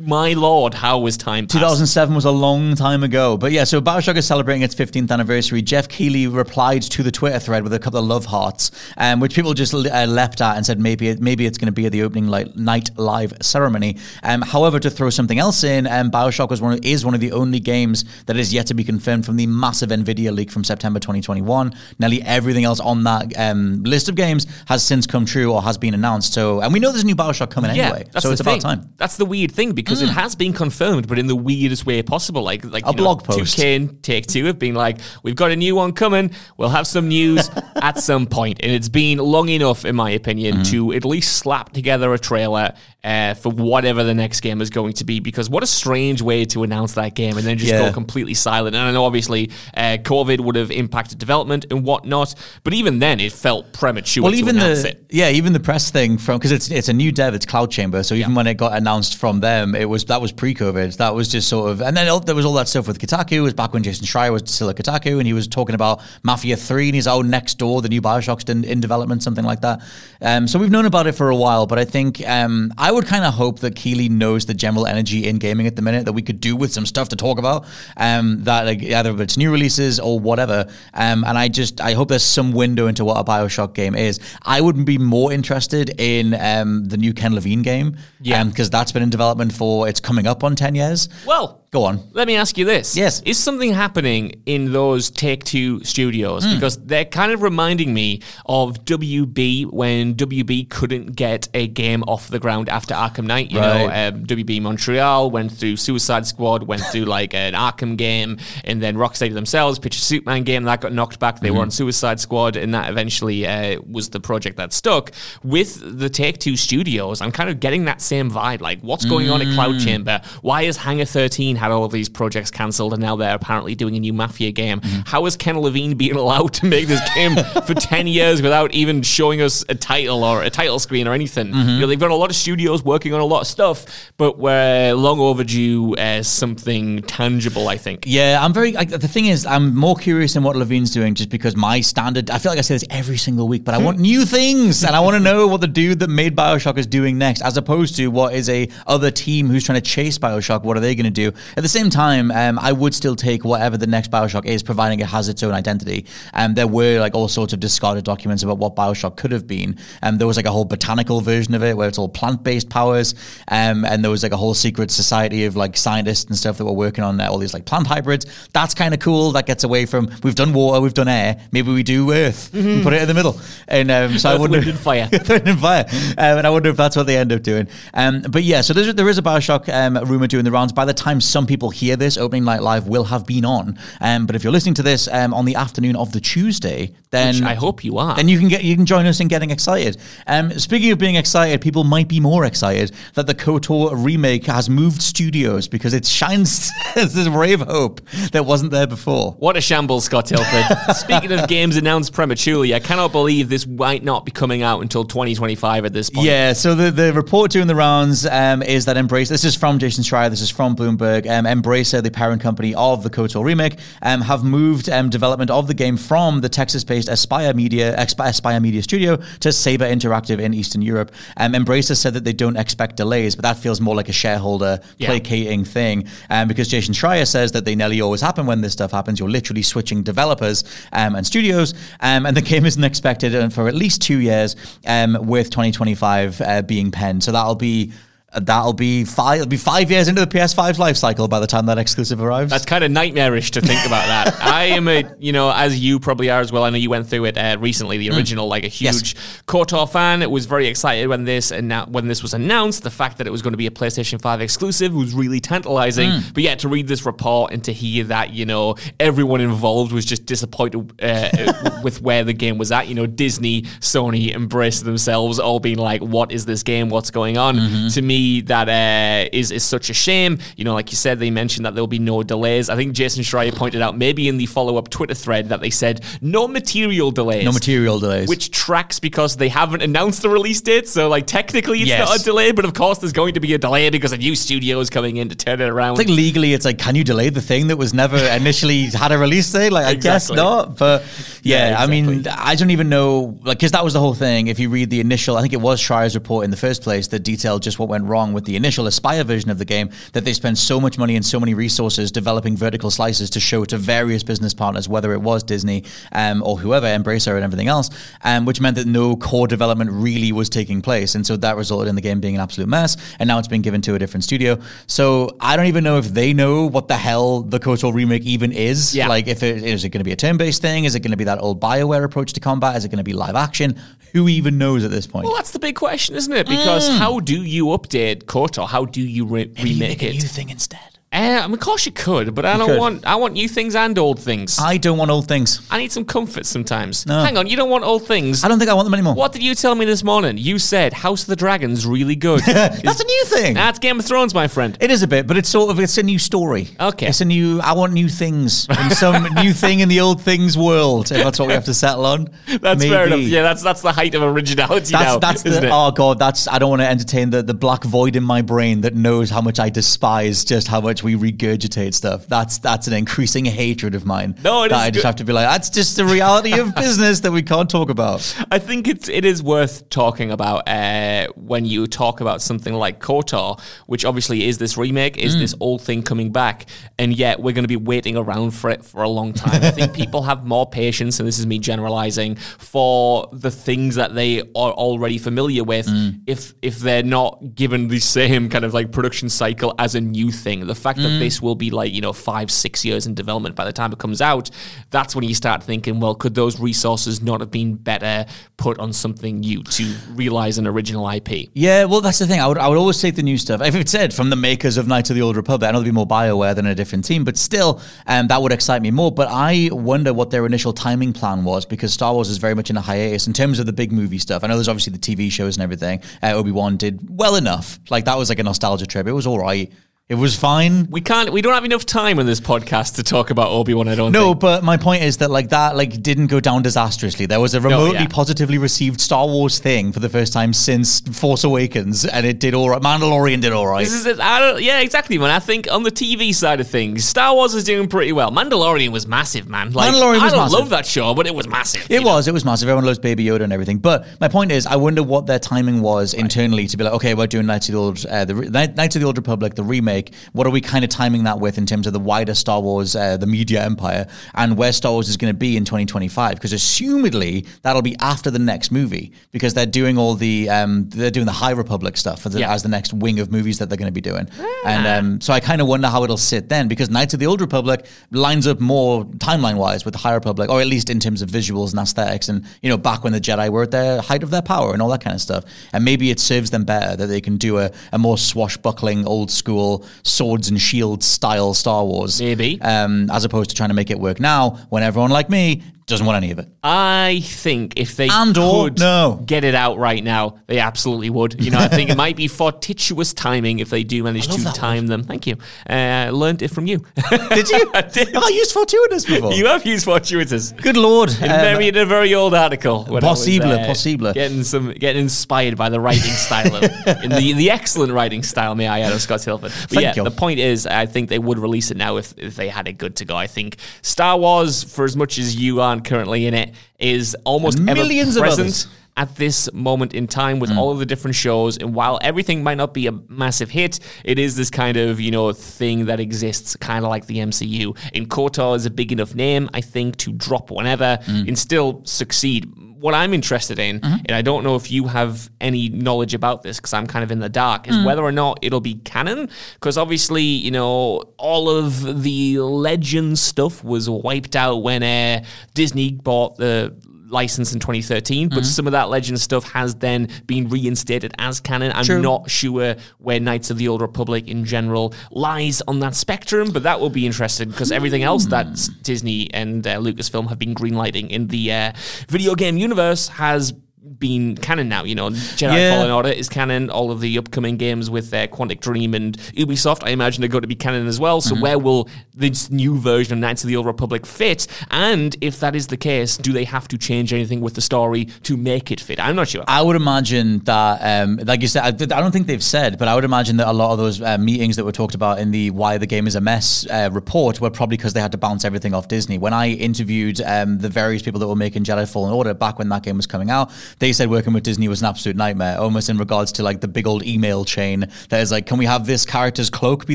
my lord, how was time passed? two thousand seven was a long time ago. But yeah, so BioShock is celebrating its fifteenth anniversary. Jeff Keighley replied to the Twitter thread with a couple of love hearts, um, which people just uh, leapt at and said maybe it, maybe it's going to be at the opening li- night live ceremony. Um, however, to throw something else in, um, BioShock was one of, is one of the only games that is yet to be confirmed from the massive NVIDIA leak from September twenty twenty-one. Nearly everything else on that um, list of games has since come true or has been announced. So, and we know there's a new BioShock coming yeah, anyway, so it's thing. about time. That's the weird thing, because mm. it has been confirmed, but in the weirdest way possible. Like, like a you blog know, post. two K and Take-Two have been like, we've got a new one coming, we'll have some news at some point. And it's been long enough, in my opinion, mm. to at least slap together a trailer uh, for whatever the next game is going to be, because what a strange way to announce that game and then just yeah. go completely silent. And I know, obviously, uh, COVID would have impacted development and whatnot, but even then, it felt premature well, to even announce the, it. Yeah, even the press thing, from because it's it's a new dev, it's Cloud Chamber, so even yeah. when it got announced from them, it was that was pre-COVID. That was just sort of... And then it, there was all that stuff with Kotaku. It was back when Jason Schreier was still at Kotaku, and he was talking about Mafia three, and he's, oh, next door, the new BioShock's in, in development, something like that. Um, so we've known about it for a while, but I think um, I would kind of hope that Keighley knows the general energy in gaming at the minute that we could do with some stuff to talk about, um, that like, either it's new releases or whatever. Um, and I just... I hope there's some window into what a BioShock game is. I would be more interested in um, the new Ken Levine game, yeah, because um, that's been in development for... It's coming up on ten years. Well... Go on. Let me ask you this. Yes. Is something happening in those Take-Two studios? Mm. Because they're kind of reminding me of W B when W B couldn't get a game off the ground after Arkham Knight. You right. know, um, W B Montreal went through Suicide Squad, went through like an Arkham game, and then Rocksteady themselves pitched a Superman game. That got knocked back. They mm. were on Suicide Squad, and that eventually uh, was the project that stuck. With the Take-Two studios, I'm kind of getting that same vibe. Like, what's going mm. on at Cloud Chamber? Why is Hangar thirteen had all of these projects cancelled, and now they're apparently doing a new Mafia game. Mm-hmm. How is Ken Levine being allowed to make this game for ten years without even showing us a title or a title screen or anything? Mm-hmm. You know, they've got a lot of studios working on a lot of stuff, but we're long overdue as something tangible, I think. Yeah, I'm very... I, the thing is, I'm more curious in what Levine's doing, just because my standard... I feel like I say this every single week, but I want new things, and I want to know what the dude that made BioShock is doing next, as opposed to what is a other team who's trying to chase BioShock. What are they going to do? At the same time, um, I would still take whatever the next BioShock is, providing it has its own identity. Um, there were like all sorts of discarded documents about what BioShock could have been. Um, there was like a whole botanical version of it where it's all plant-based powers, um, and there was like a whole secret society of like scientists and stuff that were working on uh, all these like plant hybrids. That's kind of cool. That gets away from, we've done water, we've done air, maybe we do earth, mm-hmm. and put it in the middle. And um, so earth, I wonder, wind and fire. and fire. Um, and I wonder if that's what they end up doing. Um, but yeah, so there's, there is a BioShock um, rumor doing the rounds. By the time some people hear this, opening night live will have been on. Um, but if you're listening to this um, on the afternoon of the Tuesday, then which I hope you are. Then you can get you can join us in getting excited. Um, speaking of being excited, people might be more excited that the KOTOR remake has moved studios, because it shines as this ray of hope that wasn't there before. What a shambles, Scott Tilford. Speaking of games announced prematurely, I cannot believe this might not be coming out until twenty twenty-five at this point. Yeah. So the the report doing the rounds um, is that Embracer. This is from Jason Schreier. This is from Bloomberg. Um, Embracer, the parent company of the KOTOR remake, um, have moved um, development of the game from the Texas-based Aspyr Media Aspyr Media studio to Saber Interactive in Eastern Europe. Um, Embracer said that they don't expect delays, but that feels more like a shareholder yeah. placating thing, um, because Jason Schreier says that they nearly always happen when this stuff happens. You're literally switching developers um, and studios, um, and the game isn't expected for at least two years, um, with twenty twenty-five uh, being penned. So that'll be... That'll be five. It'll be five years into the P S five's life cycle by the time that exclusive arrives. That's kind of nightmarish to think about that. I am a, you know, as you probably are as well. I know you went through it uh, recently, the original, mm. like a huge yes. KOTOR fan. It was very excited when this and annou- when this was announced. The fact that it was going to be a PlayStation five exclusive was really tantalizing. Mm. But yeah, to read this report and to hear that, you know, everyone involved was just disappointed uh, with where the game was at. You know, Disney, Sony, Embracer themselves, all being like, "What is this game? What's going on?" Mm-hmm. To me, that uh, is, is such a shame. You know, like you said, they mentioned that there'll be no delays. I think Jason Schreier pointed out maybe in the follow-up Twitter thread that they said no material delays. No material delays. Which tracks, because they haven't announced the release date, so like technically it's yes. not a delay, but of course there's going to be a delay because a new studio is coming in to turn it around. I think legally it's like, can you delay the thing that was never initially had a release date? Like, I exactly. guess not, but yeah, yeah exactly. I mean, I don't even know, like, because that was the whole thing. If you read the initial, I think it was Schreier's report in the first place that detailed just what went wrong with the initial Aspyr vision of the game that they spent so much money and so many resources developing vertical slices to show to various business partners, whether it was Disney um, or whoever, Embracer and everything else, um, which meant that no core development really was taking place. And so that resulted in the game being an absolute mess. And now it's been given to a different studio. So I don't even know if they know what the hell the KOTOR remake even is. Yeah. Like, if it, is it going to be a turn-based thing? Is it going to be that old BioWare approach to combat? Is it going to be live action? Who even knows at this point? Well, that's the big question, isn't it? Because mm. how do you update KOTOR? How do you re- remake you make it? A new thing instead. Uh, I mean, of course you could, but I you don't could. want. I want new things and old things. I don't want old things. I need some comfort sometimes. No. Hang on, you don't want old things. I don't think I want them anymore. What did you tell me this morning? You said House of the Dragon's really good. That's is, a new thing. That's Game of Thrones, my friend. It is a bit, but it's sort of it's a new story. Okay, it's a new. I want new things. And some new thing in the old things world. If that's what we have to settle on. That's maybe. Fair enough. Yeah, that's that's the height of originality that's, now. That's isn't the, it? Oh god, that's. I don't want to entertain the the black void in my brain that knows how much I despise just how much we regurgitate stuff. That's that's an increasing hatred of mine. No, it that is I just good. have to be like, that's just the reality of business that we can't talk about. I think it's, it is worth talking about uh, when you talk about something like KOTOR, which obviously is this remake, is mm. this old thing coming back, and yet we're going to be waiting around for it for a long time. I think people have more patience, and this is me generalizing, for the things that they are already familiar with mm. if if they're not given the same kind of like production cycle as a new thing. The fact that mm. this will be like, you know, five, six years in development by the time it comes out, that's when you start thinking, well, could those resources not have been better put on something new to realize an original I P? Yeah, well, that's the thing. I would I would always take the new stuff. If it said from the makers of Knights of the Old Republic, I know it'd be more BioWare than a different team, but still, um, that would excite me more. But I wonder what their initial timing plan was, because Star Wars is very much in a hiatus in terms of the big movie stuff. I know there's obviously the T V shows and everything. Uh, Obi-Wan did well enough. Like, that was like a nostalgia trip. It was all right. It was fine. We can't. We don't have enough time on this podcast to talk about Obi-Wan. I don't. No, think. But my point is that like that like didn't go down disastrously. There was a remotely no, yeah. positively received Star Wars thing for the first time since Force Awakens, and it did all right. Mandalorian did all right. This is it. I don't, yeah, exactly, man. I think on the T V side of things, Star Wars is doing pretty well. Mandalorian was massive, man. Like, Mandalorian was I don't massive. love that show, but it was massive. It was. Know? It was massive. Everyone loves Baby Yoda and everything. But my point is, I wonder what their timing was right. internally to be like, okay, we're doing Knights of the Old, uh, the Knights of the Old Republic, the remake. What are we kind of timing that with in terms of the wider Star Wars, uh, the media empire, and where Star Wars is going to be in twenty twenty-five? Because assumedly that'll be after the next movie, because they're doing all the um, they're doing the High Republic stuff for the, yeah. as the next wing of movies that they're going to be doing. Ah. And um, so I kind of wonder how it'll sit then, because Knights of the Old Republic lines up more timeline wise with the High Republic, or at least in terms of visuals and aesthetics, and you know back when the Jedi were at their height of their power and all that kind of stuff. And maybe it serves them better that they can do a, a more swashbuckling old school swords and shields style Star Wars. Maybe. Um, as opposed to trying to make it work now when everyone like me doesn't want any of it. I think if they and could no. get it out right now, they absolutely would. You know, I think it might be fortuitous timing if they do manage to time word. them. Thank you. Uh, learned it from you. Did you? I did. Oh, I used fortuitous before. You have used fortuitous. Good Lord. In, um, very, in a very old article. Possible, uh, possible. Getting some, getting inspired by the writing style. Of, in the, the excellent writing style, may I add, of Scott Hilford. But Thank yeah, you. the point is, I think they would release it now if, if they had it good to go. I think Star Wars, for as much as you are currently in it, is almost millions ever present of at this moment in time with mm. all of the different shows. And while everything might not be a massive hit, it is this kind of, you know, thing that exists kind of like the M C U. And KOTOR is a big enough name, I think, to drop whenever mm. and still succeed. What I'm interested in, mm-hmm. and I don't know if you have any knowledge about this because I'm kind of in the dark, is mm. whether or not it'll be canon. Because obviously, you know, all of the legend stuff was wiped out when uh, Disney bought the license in twenty thirteen, but mm-hmm. some of that legend stuff has then been reinstated as canon. I'm True. not sure where Knights of the Old Republic in general lies on that spectrum, but that will be interesting because everything else that Disney and uh, Lucasfilm have been greenlighting in the uh, video game universe has been canon now. You know, Jedi yeah. Fallen Order is canon. All of the upcoming games with uh, Quantic Dream and Ubisoft, I imagine, are going to be canon as well. So mm-hmm. where will this new version of Knights of the Old Republic fit? And if that is the case, do they have to change anything with the story to make it fit? I'm not sure. I would imagine that, um, like you said, I, I don't think they've said, but I would imagine that a lot of those uh, meetings that were talked about in the Why the Game is a Mess uh, report were probably because they had to bounce everything off Disney. When I interviewed um, the various people that were making Jedi Fallen Order back when that game was coming out, they said working with Disney was an absolute nightmare, almost in regards to like the big old email chain that is like, can we have this character's cloak be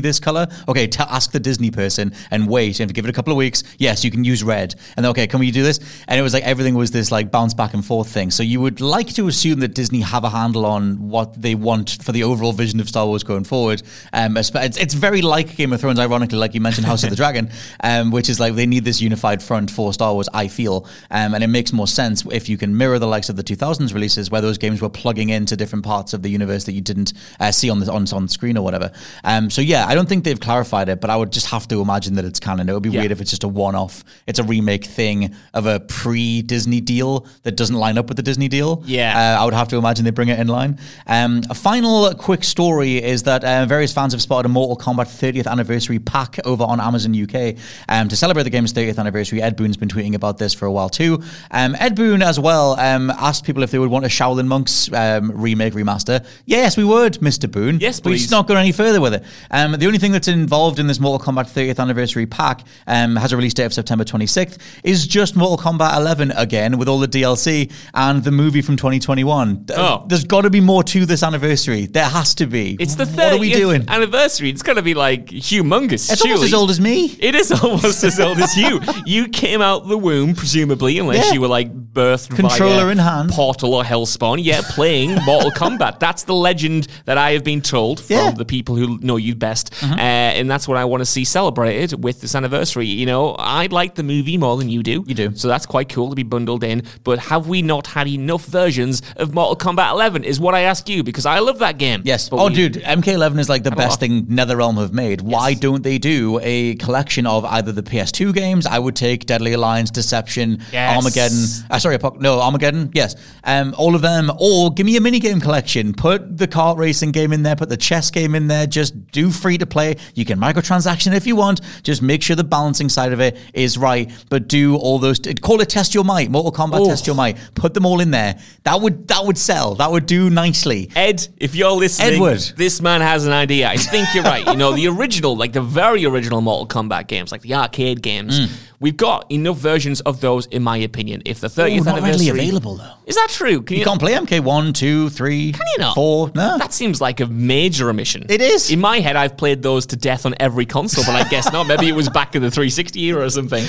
this color? Okay, t- ask the Disney person and wait and give it a couple of weeks. Yes, you can use red. And then, okay, can we do this? And it was like everything was this like bounce back and forth thing. So you would like to assume that Disney have a handle on what they want for the overall vision of Star Wars going forward. Um, it's, it's very like Game of Thrones, ironically, like you mentioned, House of the Dragon, um, which is like they need this unified front for Star Wars, I feel. Um, and it makes more sense if you can mirror the likes of the two thousands releases where those games were plugging into different parts of the universe that you didn't uh, see on the on, on screen or whatever. Um, so yeah, I don't think they've clarified it, but I would just have to imagine that it's canon. It would be yeah. weird if it's just a one-off. It's a remake thing of a pre-Disney deal that doesn't line up with the Disney deal. Yeah, uh, I would have to imagine they bring it in line. Um, a final quick story is that uh, various fans have spotted a Mortal Kombat thirtieth anniversary pack over on Amazon U K um, to celebrate the game's thirtieth anniversary. Ed Boon's been tweeting about this for a while too. Um, Ed Boon as well um, asked people if they would want a Shaolin Monks um, remake remaster. Yes, we would, Mister Boon. Yes, please. But he's not going any further with it. Um, the only thing that's involved in this Mortal Kombat thirtieth anniversary pack um, has a release date of September twenty-sixth is just Mortal Kombat eleven again with all the D L C and the movie from twenty twenty-one. Oh. There's got to be more to this anniversary. There has to be. It's the thirtieth what are we doing? Anniversary. It's going to be like humongous. It's surely. Almost as old as me. It is almost as old as you. You came out the womb, presumably, unless yeah. you were like birthed controller in hand, Portal or Hellspawn. Yeah, playing Mortal Kombat. That's the legend that I have been told from yeah. the people who know you best. Mm-hmm. Uh, and that's what I want to see celebrated with this anniversary. You know, I like the movie more than you do. You do. So that's quite cool to be bundled in. But have we not had enough versions of Mortal Kombat eleven is what I ask you, because I love that game. Yes. But oh, we, dude, M K eleven is like the best thing NetherRealm have made. Yes. Why don't they do a collection of either the P S two games? I would take Deadly Alliance, Deception, yes. Armageddon. Uh, sorry, no, Armageddon. Yes. Um, all of them. Or give me a minigame collection. Put the kart racing game in there. Put the chess game in there. Just do free to play. You can microtransaction if you want. Just make sure the balancing side of it is right. But do all those. T- call it Test Your Might. Mortal Kombat oh. Test Your Might. Put them all in there. That would that would sell. That would do nicely. Ed, if you're listening, Edward. This man has an idea. I think you're right. You know, the original, like the very original Mortal Kombat games, like the arcade games, mm. we've got enough versions of those, in my opinion. If the thirtieth Ooh, not anniversary... readily available, though. Is that true? Can you, you can't play M K one, two, three, can you not? four. No. That seems like a major omission. It is. In my head, I've played those to death on every console, but I guess not. Maybe it was back in the three sixty era or something.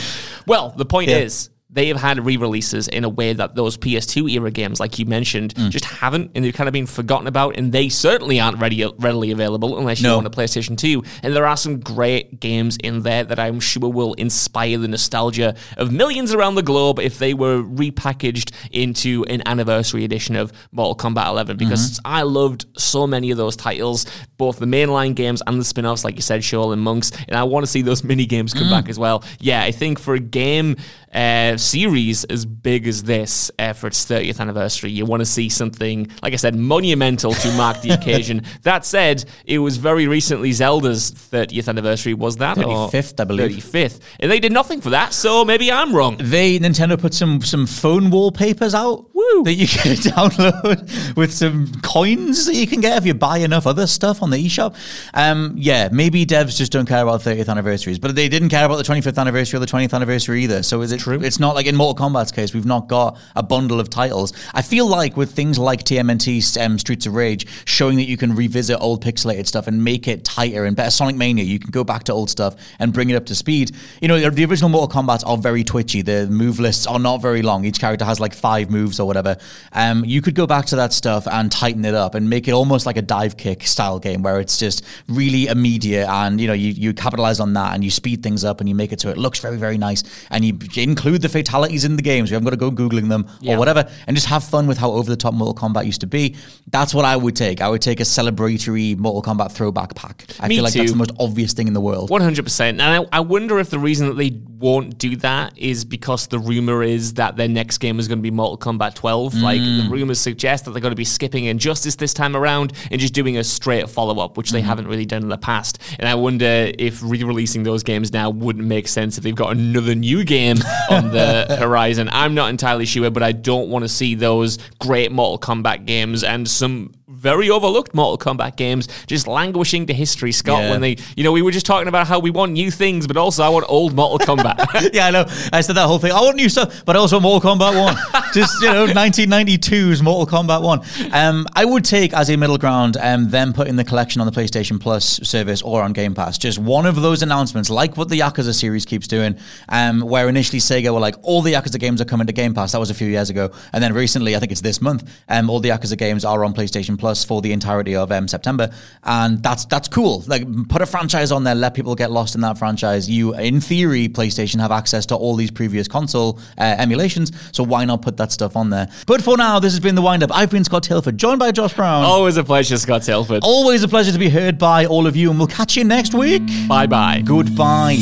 Well, the point yeah. is... they have had re-releases in a way that those P S two era games, like you mentioned, mm. just haven't, and they've kind of been forgotten about, and they certainly aren't ready, readily available unless you no. want a PlayStation two. And there are some great games in there that I'm sure will inspire the nostalgia of millions around the globe if they were repackaged into an anniversary edition of Mortal Kombat eleven, because mm-hmm. I loved so many of those titles, both the mainline games and the spin-offs, like you said, Shaolin Monks, and I want to see those mini-games come mm. back as well. Yeah, I think for a game... Uh, series as big as this uh, for its thirtieth anniversary. You want to see something, like I said, monumental to mark the occasion. That said, it was very recently Zelda's thirtieth anniversary, was that? thirty-fifth, I believe. thirty-fifth. And they did nothing for that, so maybe I'm wrong. They, Nintendo, put some, some phone wallpapers out Woo. That you can download with some coins that you can get if you buy enough other stuff on the eShop. Um, yeah, maybe devs just don't care about thirtieth anniversaries, but they didn't care about the twenty-fifth anniversary or the twentieth anniversary either, so is it True. It's not like in Mortal Kombat's case, we've not got a bundle of titles. I feel like with things like T M N T, um, Streets of Rage, showing that you can revisit old pixelated stuff and make it tighter and better. Sonic Mania, you can go back to old stuff and bring it up to speed. You know, the original Mortal Kombats are very twitchy. The move lists are not very long. Each character has like five moves or whatever. Um, you could go back to that stuff and tighten it up and make it almost like a dive kick style game where it's just really immediate and, you know, you, you capitalize on that and you speed things up and you make it so it looks very, very nice and you include the fatalities in the games. We haven't got to go Googling them yeah. or whatever, and just have fun with how over-the-top Mortal Kombat used to be. That's what I would take. I would take a celebratory Mortal Kombat throwback pack. I Me feel like too. That's the most obvious thing in the world. one hundred percent. And I, I wonder if the reason that they won't do that is because the rumor is that their next game is going to be Mortal Kombat twelve. Mm. Like, the rumors suggest that they're going to be skipping Injustice this time around and just doing a straight follow-up, which mm. they haven't really done in the past. And I wonder if re-releasing those games now wouldn't make sense if they've got another new game on the horizon. I'm not entirely sure, but I don't want to see those great Mortal Kombat games and some very overlooked Mortal Kombat games just languishing to history, Scott, yeah. when they, you know, we were just talking about how we want new things, but also I want old Mortal Kombat. Yeah, I know. I said that whole thing. I want new stuff, but also Mortal Kombat one. Just, you know, nineteen ninety-two's Mortal Kombat one. Um, I would take as a middle ground um, them putting the collection on the PlayStation Plus service or on Game Pass. Just one of those announcements, like what the Yakuza series keeps doing, um, where initially Sega were like, all the Yakuza games are coming to Game Pass. That was a few years ago. And then recently, I think it's this month, um, all the Yakuza games are on PlayStation Plus for the entirety of um, September. And that's that's cool. Like, put a franchise on there, let people get lost in that franchise. You, in theory, PlayStation have access to all these previous console uh, emulations, so why not put that stuff on there? But for now, this has been The Wind-Up. I've been Scott Tilford, joined by Josh Brown. Always a pleasure, Scott Tilford. Always a pleasure to be heard by all of you, and we'll catch you next week. Bye-bye. Goodbye.